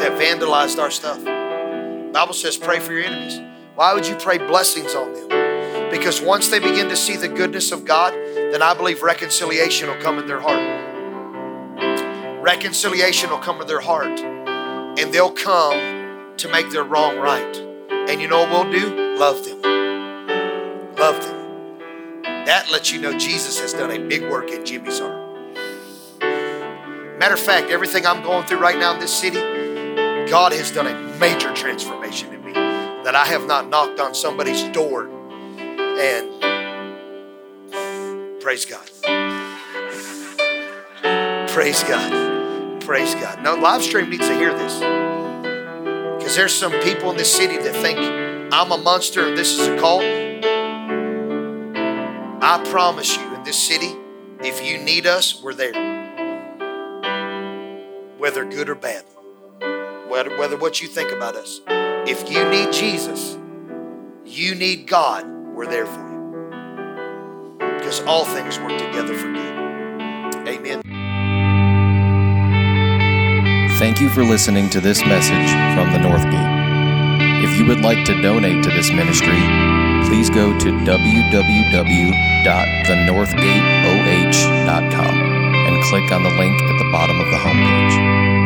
that vandalized our stuff. The Bible says pray for your enemies. Why would you pray blessings on them? Because once they begin to see the goodness of God, then I believe reconciliation will come in their heart. Reconciliation will come in their heart, and they'll come to make their wrong right. And you know what we'll do? Love them. Love them. That lets you know Jesus has done a big work in Jimmy's heart. Matter of fact, everything I'm going through right now in this city, God has done a major transformation in me that I have not knocked on somebody's door. And praise God. Praise God. Praise God. Now, live stream needs to hear this, because there's some people in this city that think I'm a monster and this is a cult. I promise you, in this city, if you need us, we're there. Whether good or bad, whether, whether what you think about us. If you need Jesus, you need God, we're there for you. Because all things work together for good. Amen. Thank you for listening to this message from the North Gate. If you would like to donate to this ministry, please go to w w w dot the north gate o h dot com and click on the link at the bottom of the homepage.